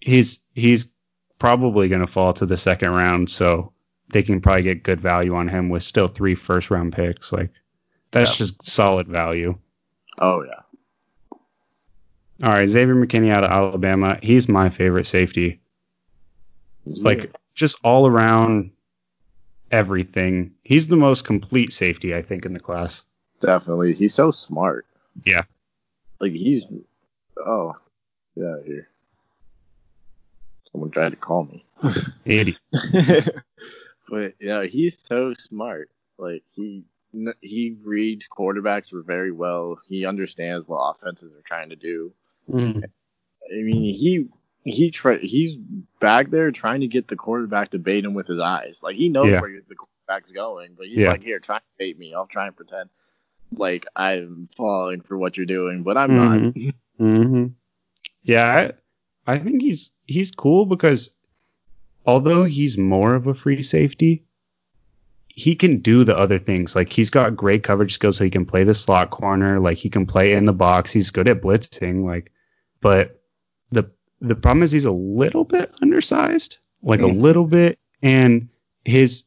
he's probably going to fall to the second round, so they can probably get good value on him with still 3 first round picks. Like that's just solid value. Oh yeah. All right, Xavier McKinney out of Alabama. He's my favorite safety. Yeah. Like just all around everything. He's the most complete safety I think in the class. Definitely. He's so smart. Yeah. Like he's get out of here. Someone tried to call me. Andy. But yeah, he's so smart. Like he reads quarterbacks very well. He understands what offenses are trying to do. Mm. I mean, he's back there trying to get the quarterback to bait him with his eyes. Like he knows where the quarterback's going, but he's like, "Here, try and bait me. I'll try and pretend like I'm falling for what you're doing, but I'm not." Mm-hmm. Yeah, I think he's cool because although he's more of a free safety, he can do the other things. Like he's got great coverage skills, so he can play the slot corner. Like he can play in the box. He's good at blitzing. Like, but the problem is he's a little bit undersized, like a little bit, and he's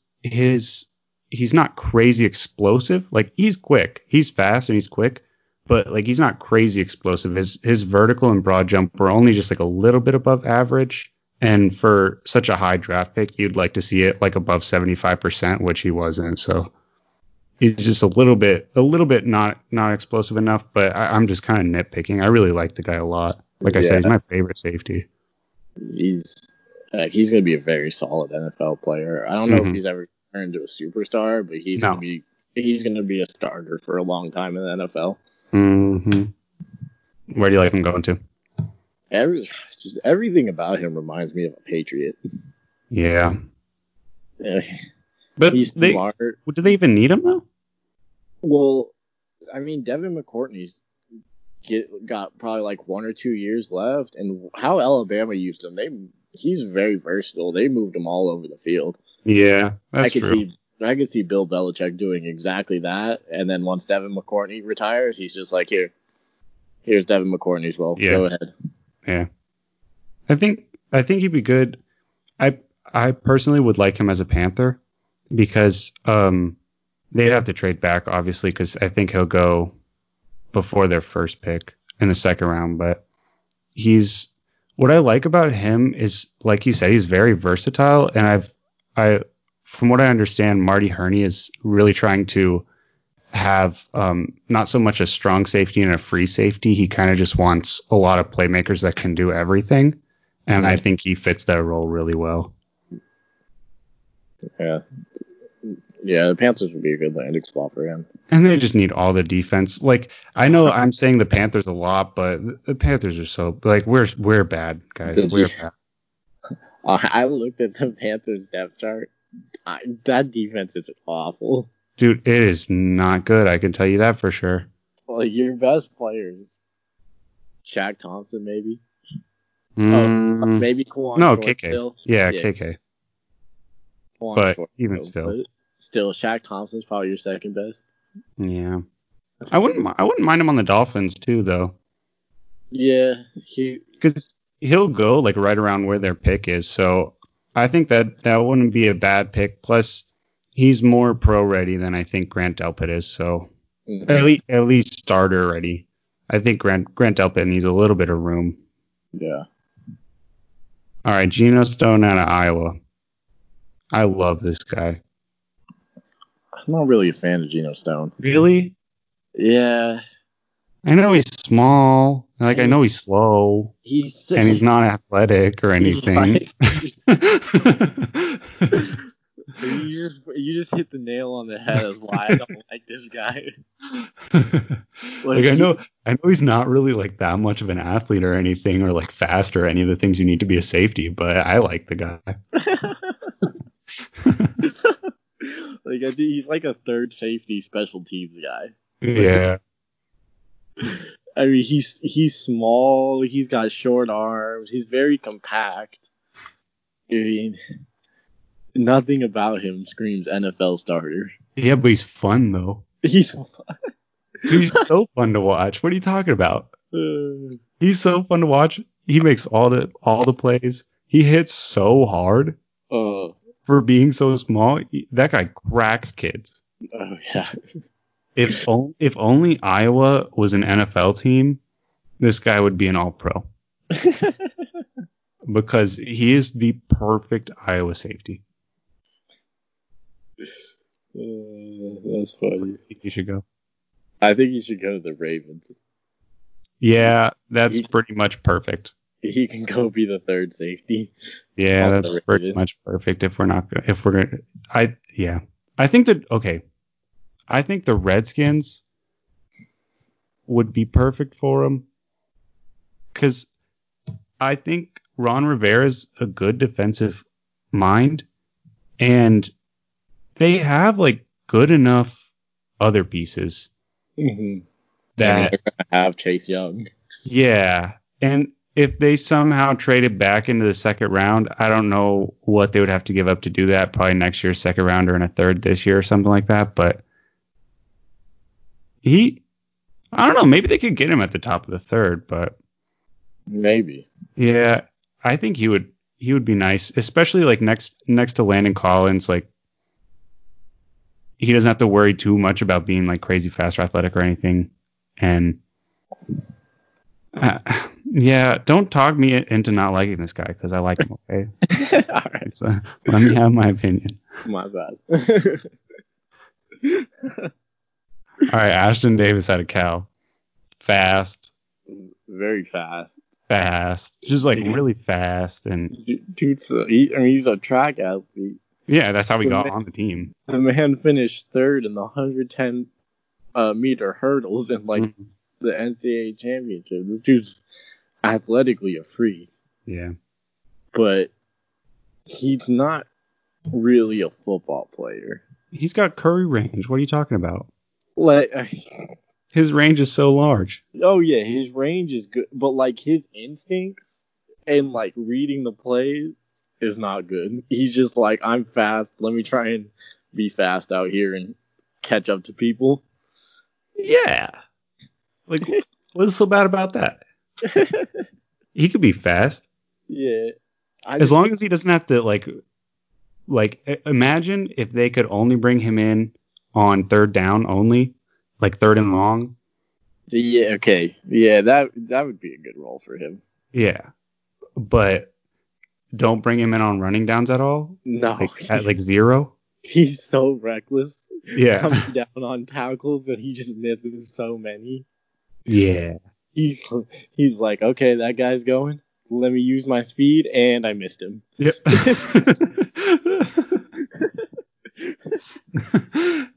not crazy explosive. Like he's quick, he's fast, and he's quick, but like he's not crazy explosive. His vertical and broad jump are only just like a little bit above average. And for such a high draft pick, you'd like to see it like above 75%, which he wasn't. So he's just a little bit not explosive enough. But I'm just kind of nitpicking. I really like the guy a lot. Like I said, he's my favorite safety. He's gonna be a very solid NFL player. I don't know if he's ever turned into a superstar, but he's gonna be a starter for a long time in the NFL. Mm-hmm. Where do you like him going to? Everything about him reminds me of a Patriot. Yeah. But he's smart. Do they even need him, though? Well, I mean, Devin McCourty's got probably like 1 or 2 years left, and how Alabama used him, he's very versatile. They moved him all over the field. Yeah, that's true. I could see Bill Belichick doing exactly that, and then once Devin McCourty retires, he's just like, here's Devin McCourty's role. Yeah. Go ahead. Yeah, I think he'd be good. I personally would like him as a Panther because they'd have to trade back, obviously, because I think he'll go before their first pick in the second round. But what I like about him is, like you said, he's very versatile. And from what I understand, Marty Herney is really trying to have not so much a strong safety and a free safety. He kind of just wants a lot of playmakers that can do everything, and I think he fits that role really well. Yeah, the Panthers would be a good landing spot for him. And they just need all the defense. Like, I know I'm saying the Panthers a lot, but the Panthers are so, like, we're bad, guys. We're bad. I looked at the Panthers depth chart. That defense is awful. Dude, it is not good. I can tell you that for sure. Well, your best players, Shaq Thompson, maybe. Maybe Kwan. No, Short KK. Still. Yeah, KK. Kwan but Short, even still. Still, Shaq Thompson's probably your second best. Yeah. I wouldn't mind him on the Dolphins, too, though. Yeah. Because he'll go, like, right around where their pick is. So I think that wouldn't be a bad pick. Plus, he's more pro ready than I think Grant Delpit is, so at least starter ready. I think Grant Delpit needs a little bit of room. Yeah. All right, Geno Stone out of Iowa. I love this guy. I'm not really a fan of Geno Stone. Really? Yeah. I know he's small. Like, I know he's slow. And he's not athletic or anything. He's you just hit the nail on the head as why I don't like this guy. Like I know he's not really like that much of an athlete or anything, or like fast or any of the things you need to be a safety, but I like the guy. Like I think he's like a third safety special teams guy. Yeah. I mean, he's small. He's got short arms. He's very compact. I mean, nothing about him screams NFL starter. Yeah, but he's fun though. He's fun. He's so fun to watch. What are you talking about? He's so fun to watch. He makes all the plays. He hits so hard for being so small. That guy cracks kids. Oh yeah. If only Iowa was an NFL team, this guy would be an All-Pro. Because he is the perfect Iowa safety. That's funny. I think he should go. I think he should go to the Ravens. Yeah, that's pretty much perfect. He can go be the third safety. Yeah, that's pretty much perfect. I think the Redskins would be perfect for him, because I think Ron Rivera's a good defensive mind, and they have like good enough other pieces that they're gonna have Chase Young. Yeah, and if they somehow traded back into the second round, I don't know what they would have to give up to do that. Probably next year's second round, or in a third this year or something like that, but. I don't know, maybe they could get him at the top of the third, but maybe. Yeah, I think he would be nice, especially like next to Landon Collins. Like he doesn't have to worry too much about being like crazy fast or athletic or anything. And yeah, don't talk me into not liking this guy, because I like him. Okay, all right. So, let me have my opinion. My bad. All right, Ashton Davis out of Cal. Fast. Very fast. Fast. Just like really fast. And dude's he's a track athlete. Yeah, that's how he got on the team. The man finished third in the 110-meter hurdles in like the NCAA championship. This dude's athletically a freak. Yeah. But he's not really a football player. He's got Curry range. What are you talking about? Like his range is so large. Oh yeah, his range is good, but like his instincts and like reading the plays is not good. He's just like, I'm fast, let me try and be fast out here and catch up to people. Yeah, like what's so bad about that? He could be fast. Yeah, as long as he doesn't have to like imagine if they could only bring him in on third down only, like third and long. Yeah, okay. Yeah, that would be a good role for him. Yeah. But don't bring him in on running downs at all? No. Like, at like zero? He's so reckless. Yeah. Coming down on tackles that he just misses so many. Yeah. He's like, okay, that guy's going. Let me use my speed, and I missed him. Yep.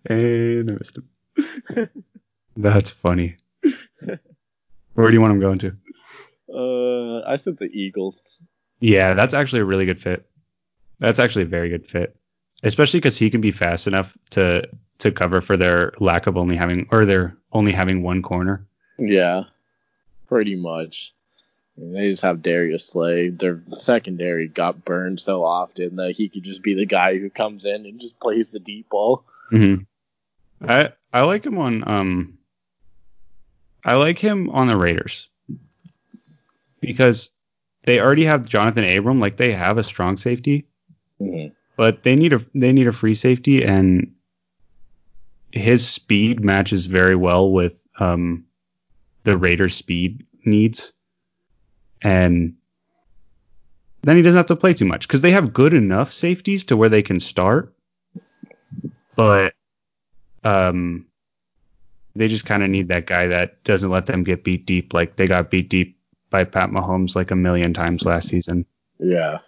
And I missed him. That's funny. Where do you want him going to? I said the Eagles. Yeah, that's actually a really good fit. That's actually a very good fit, especially because he can be fast enough to cover for their lack of only having one corner. Yeah, pretty much. I mean, they just have Darius Slay. Their secondary got burned so often that he could just be the guy who comes in and just plays the deep ball. Mm-hmm. I like him on the Raiders, because they already have Jonathan Abram. Like they have a strong safety, but they need a free safety, and his speed matches very well with the Raiders' speed needs. And then he doesn't have to play too much, because they have good enough safeties to where they can start, but they just kind of need that guy that doesn't let them get beat deep. Like they got beat deep by Pat Mahomes like 1,000,000 times last season. Yeah,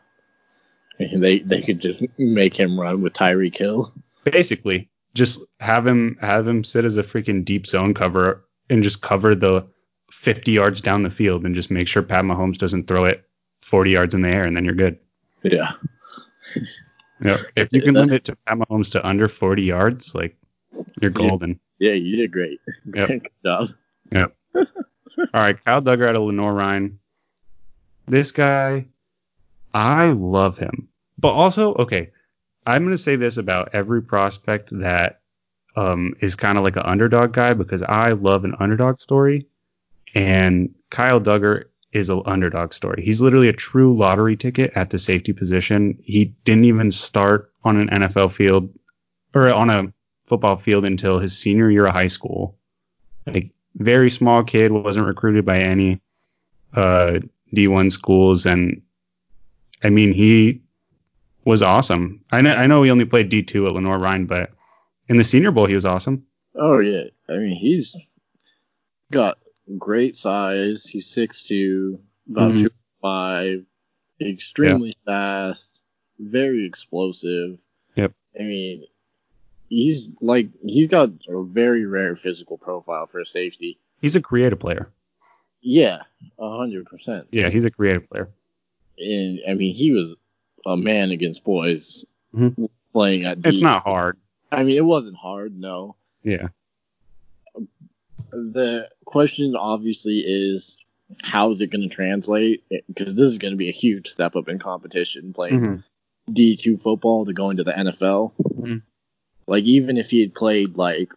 I mean, they could just make him run with Tyreek Hill. Basically, just have him sit as a freaking deep zone cover and just cover the 50 yards down the field and just make sure Pat Mahomes doesn't throw it 40 yards in the air, and then you're good. Yeah. You know, if you can limit it to Pat Mahomes to under 40 yards, like, you're golden. Yeah, you did great. Yep. Good job. Yep. All right, Kyle Dugger out of Lenoir-Rhyne. This guy, I love him. But also, okay, I'm going to say this about every prospect that is kind of like an underdog guy, because I love an underdog story. And Kyle Dugger is an underdog story. He's literally a true lottery ticket at the safety position. He didn't even start on an NFL field or on a football field until his senior year of high school. Like, very small kid, wasn't recruited by any D1 schools. And I mean, he was awesome. I know he only played D2 at Lenoir-Rhyne, but in the Senior Bowl, he was awesome. Oh, yeah. I mean, he's got great size. He's 6'2", about 2.5, extremely fast, very explosive. Yep. I mean, he's got a very rare physical profile for a safety. He's a creative player. Yeah, 100%. Yeah, he's a creative player. And I mean, he was a man against boys playing at D. It's not hard. I mean, it wasn't hard, no. Yeah. The question obviously is, how is it going to translate? Because this is going to be a huge step up in competition, playing D2 football to going to the NFL. Mm-hmm. Like, even if he had played like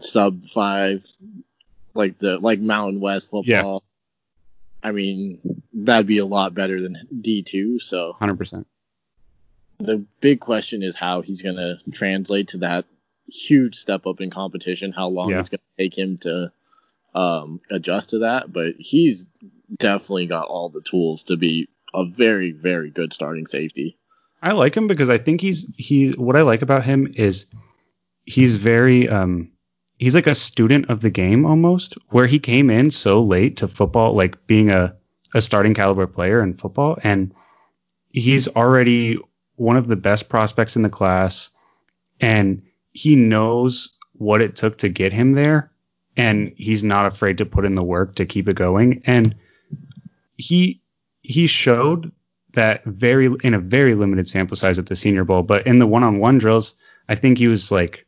sub 5, like Mountain West football, I mean, that'd be a lot better than D2. So 100%. The big question is how he's going to translate to that huge step up in competition, how long it's going to take him to adjust to that. But he's definitely got all the tools to be a very, very good starting safety. I like him because I think he's what I like about him is he's very he's like a student of the game almost, where he came in so late to football, like being a starting caliber player in football, and he's already one of the best prospects in the class, and he knows what it took to get him there, and he's not afraid to put in the work to keep it going. And he showed that in a very limited sample size at the Senior Bowl, but in the one-on-one drills, I think he was like,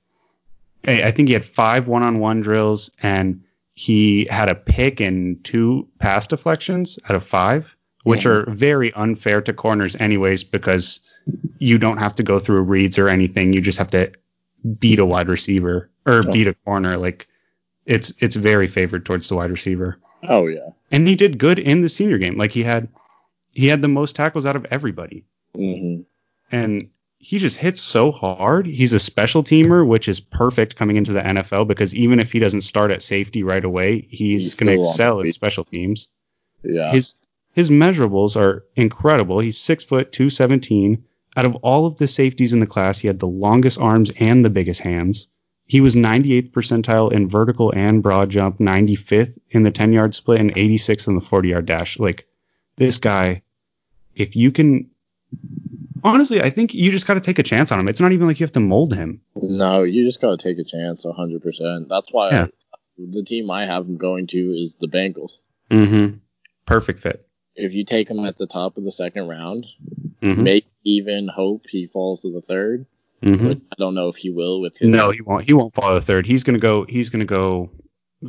I think he had 5 one-on-one drills, and he had a pick and 2 pass deflections out of 5, which are very unfair to corners anyways, because you don't have to go through reads or anything. You just have to beat a wide receiver or beat a corner. Like, it's very favored towards the wide receiver. Oh yeah. And he did good in the senior game. Like, he had the most tackles out of everybody. Mm-hmm. And he just hits so hard. He's a special teamer, which is perfect coming into the NFL, because even if he doesn't start at safety right away, he's going to excel at special teams. Yeah. His measurables are incredible. He's 6 foot 217. Out of all of the safeties in the class, he had the longest arms and the biggest hands. He was 98th percentile in vertical and broad jump, 95th in the 10-yard split, and 86th in the 40-yard dash. Like, this guy, if you can... Honestly, I think you just got to take a chance on him. It's not even like you have to mold him. No, you just got to take a chance, 100%. That's why the team I have him going to is the Bengals. Mm-hmm. Perfect fit. If you take him at the top of the second round... Mm-hmm. May even hope he falls to the third. Mm-hmm. I don't know if he will with his. No, he won't. He won't fall to the third. He's gonna go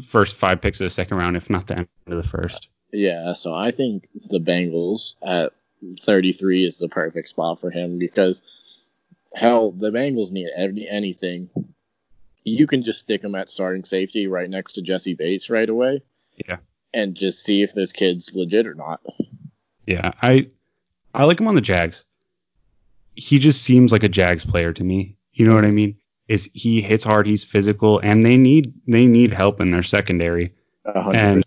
first 5 picks of the second round, if not the end of the first. Yeah. So I think the Bengals at 33 is the perfect spot for him, because hell, the Bengals need anything. You can just stick him at starting safety right next to Jesse Bates right away. Yeah. And just see if this kid's legit or not. Yeah. I like him on the Jags. He just seems like a Jags player to me. You know what I mean? Is he hits hard, he's physical, and they need help in their secondary. 100%. And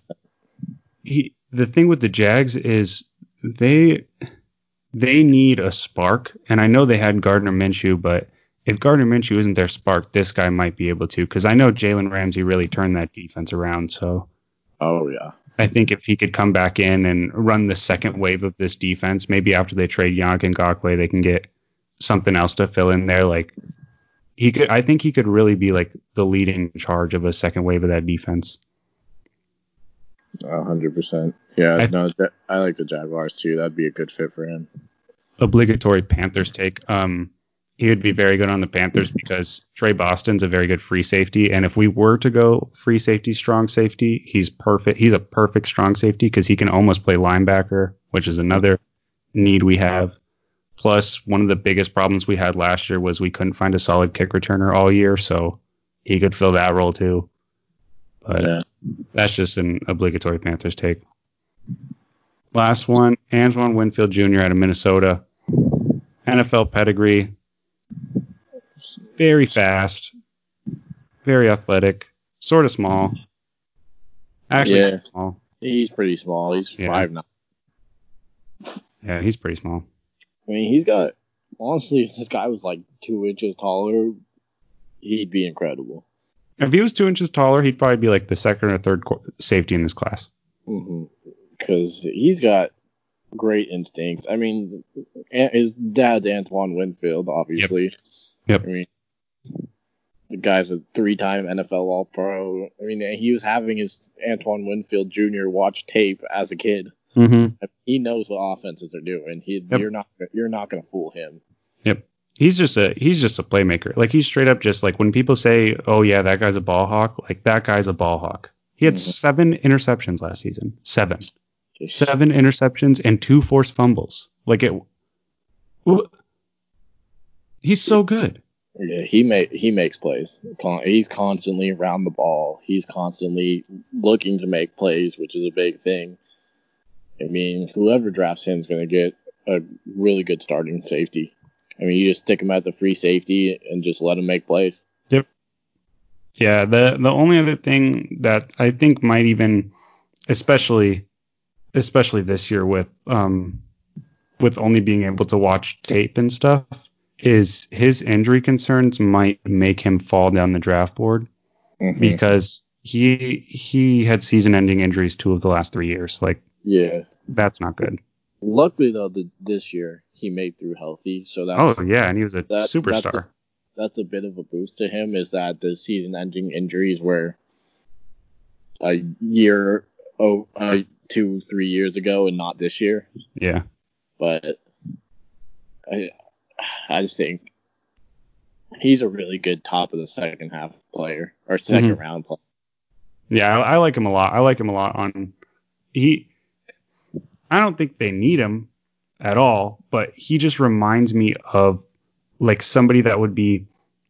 the thing with the Jags is they need a spark. And I know they had Gardner Minshew, but if Gardner Minshew isn't their spark, this guy might be able to, because I know Jalen Ramsey really turned that defense around. So. Oh yeah. I think if he could come back in and run the second wave of this defense, maybe after they trade Yannick Ngakoue, they can get something else to fill in there. Like he could, I think he could really be like the lead in charge of a second wave of that defense. 100%. Yeah, I like the Jaguars too. That'd be a good fit for him. Obligatory Panthers take. He would be very good on the Panthers because Trey Boston's a very good free safety. And if we were to go free safety, strong safety, he's perfect. He's a perfect strong safety because he can almost play linebacker, which is another need we have. Plus, one of the biggest problems we had last year was we couldn't find a solid kick returner all year. So he could fill that role too. But yeah, that's just an obligatory Panthers take. Last one, Antoine Winfield Jr. out of Minnesota. NFL pedigree. Very fast. Very athletic. Sort of small. Actually, yeah, small. He's pretty small. He's 5'9". Yeah, he's pretty small. I mean, he's got... Honestly, if this guy was like 2 inches taller, he'd be incredible. If he was 2 inches taller, he'd probably be like the second or third safety in this class. Mm-hmm. Because he's got great instincts. I mean, his dad's Antoine Winfield, obviously. Yep. I mean, the guy's a 3-time NFL All-Pro. I mean, he was having his Antoine Winfield Jr. watch tape as a kid. Mm-hmm. I mean, he knows what offenses are doing. You're not going to fool him. Yep. He's just a playmaker. Like, he's straight up just like when people say, "Oh yeah, that guy's a ball hawk." Like, that guy's a ball hawk. He had 7 interceptions last season. 7 interceptions and 2 forced fumbles. Like, it. He's so good. Yeah, he makes plays. He's constantly around the ball. He's constantly looking to make plays, which is a big thing. I mean, whoever drafts him is going to get a really good starting safety. I mean, you just stick him at the free safety and just let him make plays. Yep. Yeah, the only other thing that I think might even, especially this year with only being able to watch tape and stuff, is his injury concerns might make him fall down the draft board because he had season-ending injuries 2 of the last 3 years. Like, yeah, that's not good. Luckily, though, this year he made through healthy, so that's... Oh, yeah, and he was a superstar. That's a bit of a boost to him, is that the season-ending injuries were a year, 2-3 years ago, and not this year. Yeah. But I just think he's a really good top of the second half player, or second round player. Yeah, I like him a lot. I like him a lot on... I don't think they need him at all, but he just reminds me of like somebody that would be...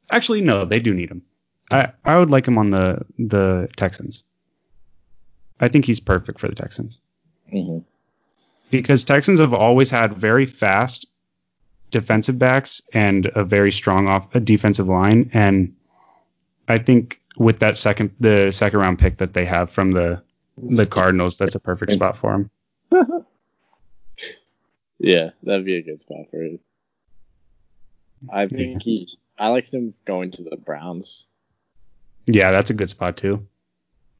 Actually, no, they do need him. I would like him on the Texans. I think he's perfect for the Texans. Mm-hmm. Because Texans have always had very fast defensive backs and a very strong a defensive line. And I think with that second round pick that they have from the Cardinals, that's a perfect spot for him. Yeah, that'd be a good spot for him. I think I like him going to the Browns. Yeah, that's a good spot too.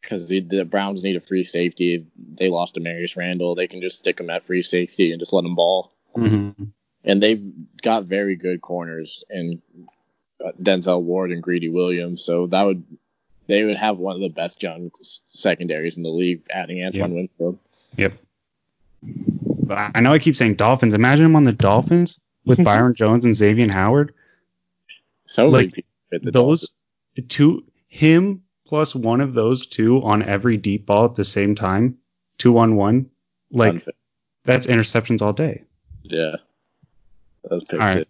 Because the Browns need a free safety. They lost Demarius Randall. They can just stick him at free safety and just let him ball. Mm-hmm. And they've got very good corners in Denzel Ward and Greedy Williams. So they would have one of the best young secondaries in the league, adding Antoine Winfield. Yep. I know I keep saying Dolphins. Imagine him on the Dolphins with Byron Jones and Xavier Howard. So like those Dolphins. Two, him plus one of those two on every deep ball at the same time, 2-on-1. Like, unfit. That's interceptions all day. Yeah. That's all right.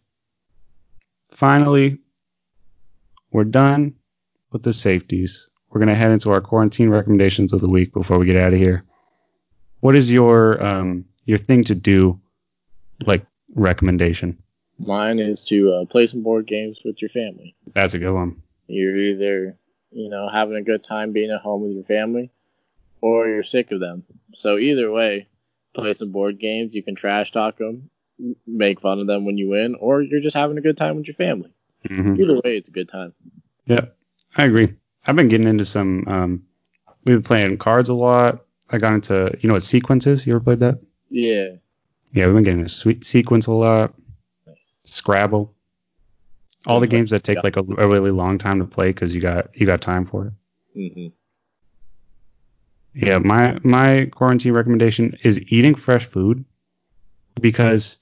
Finally, we're done with the safeties. We're going to head into our quarantine recommendations of the week before we get out of here. What is your thing to do, like, recommendation? Mine is to play some board games with your family. That's a good one. You're either, having a good time being at home with your family, or you're sick of them. So either way, play some board games. You can trash talk them, make fun of them when you win, or you're just having a good time with your family. Mm-hmm. Either way, it's a good time. Yeah, I agree. I've been getting into some we've been playing cards a lot. I got into, what Sequence is? You ever played that? Yeah. Yeah, we've been getting a Sequence a lot. Nice. Scrabble, all the games that take like a really long time to play because you got time for it. Mm-hmm. Yeah, my quarantine recommendation is eating fresh food because,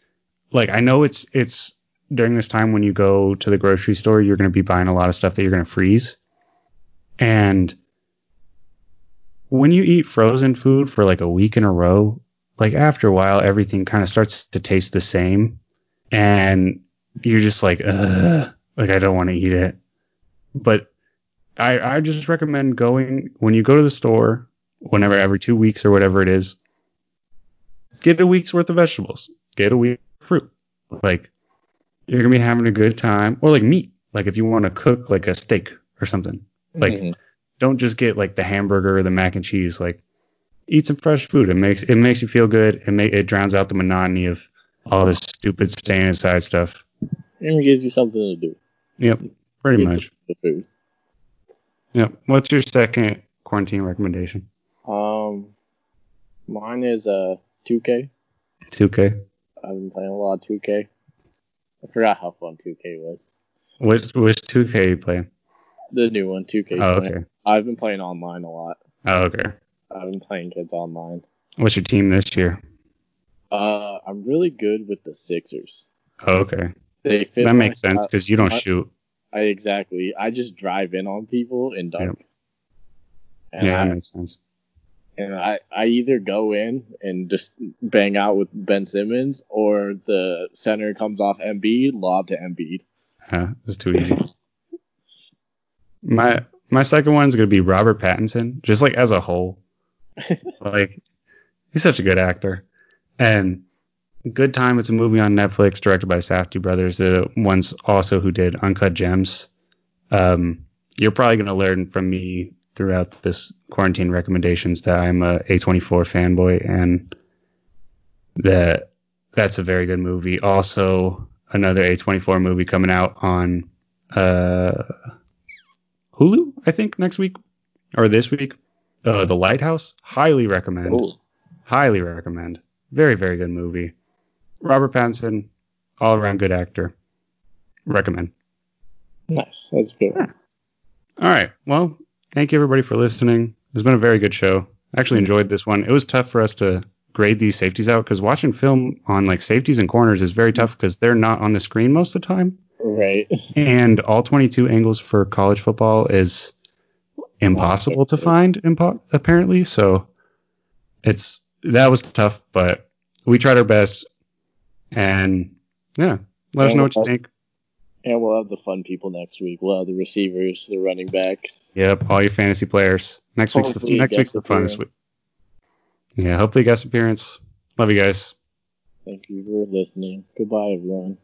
like, I know it's during this time when you go to the grocery store, you're going to be buying a lot of stuff that you're going to freeze. And when you eat frozen food for like a week in a row, like after a while, everything kind of starts to taste the same. And you're just like, ugh, like I don't want to eat it. But I just recommend going when you go to the store, whenever, every 2 weeks or whatever it is, get a week's worth of vegetables, get a week of fruit. Like, you're going to be having a good time. Or like meat, like if you want to cook like a steak or something, like don't just get like the hamburger or the mac and cheese, like eat some fresh food. It makes you feel good. It drowns out the monotony of all this stupid staying inside stuff. And it gives you something to do. Yep. Pretty much. The food. Yep. What's your second quarantine recommendation? Mine is 2K. 2K. I've been playing a lot of 2K. I forgot how fun 2K was. Which 2K are you playing? The new one, 2K. Oh, okay. I've been playing online a lot. Oh, okay. I've been playing kids online. What's your team this year? I'm really good with the Sixers. Oh, okay. They fit that makes sense because you don't shoot. Exactly. I just drive in on people and dunk. Yep. And that makes sense. And I either go in and just bang out with Ben Simmons, or the center comes off Embiid, lob to Embiid. That's too easy. My second one is going to be Robert Pattinson, just like as a whole. Like, he's such a good actor. And Good Time, it's a movie on Netflix directed by Safdie brothers, the ones also who did Uncut Gems. You're probably going to learn from me throughout this quarantine recommendations that I'm a A24 fanboy, and that's a very good movie. Also, another A24 movie coming out on Hulu, I think, next week or this week. The Lighthouse. Highly recommend. Ooh. Highly recommend. Very, very good movie. Robert Pattinson, all around good actor. Recommend. Nice. That's good. Yeah. All right. Well, thank you, everybody, for listening. It's been a very good show. I actually enjoyed this one. It was tough for us to grade these safeties out because watching film on like safeties and corners is very tough because they're not on the screen most of the time. Right. And all 22 angles for college football is impossible to find, apparently. So that was tough, but we tried our best. And yeah, let us know what you think. And we'll have the fun people next week. We'll have the receivers, the running backs. Yep, all your fantasy players. Next week's the funnest week. Yeah, hopefully guest appearance. Love you guys. Thank you for listening. Goodbye, everyone.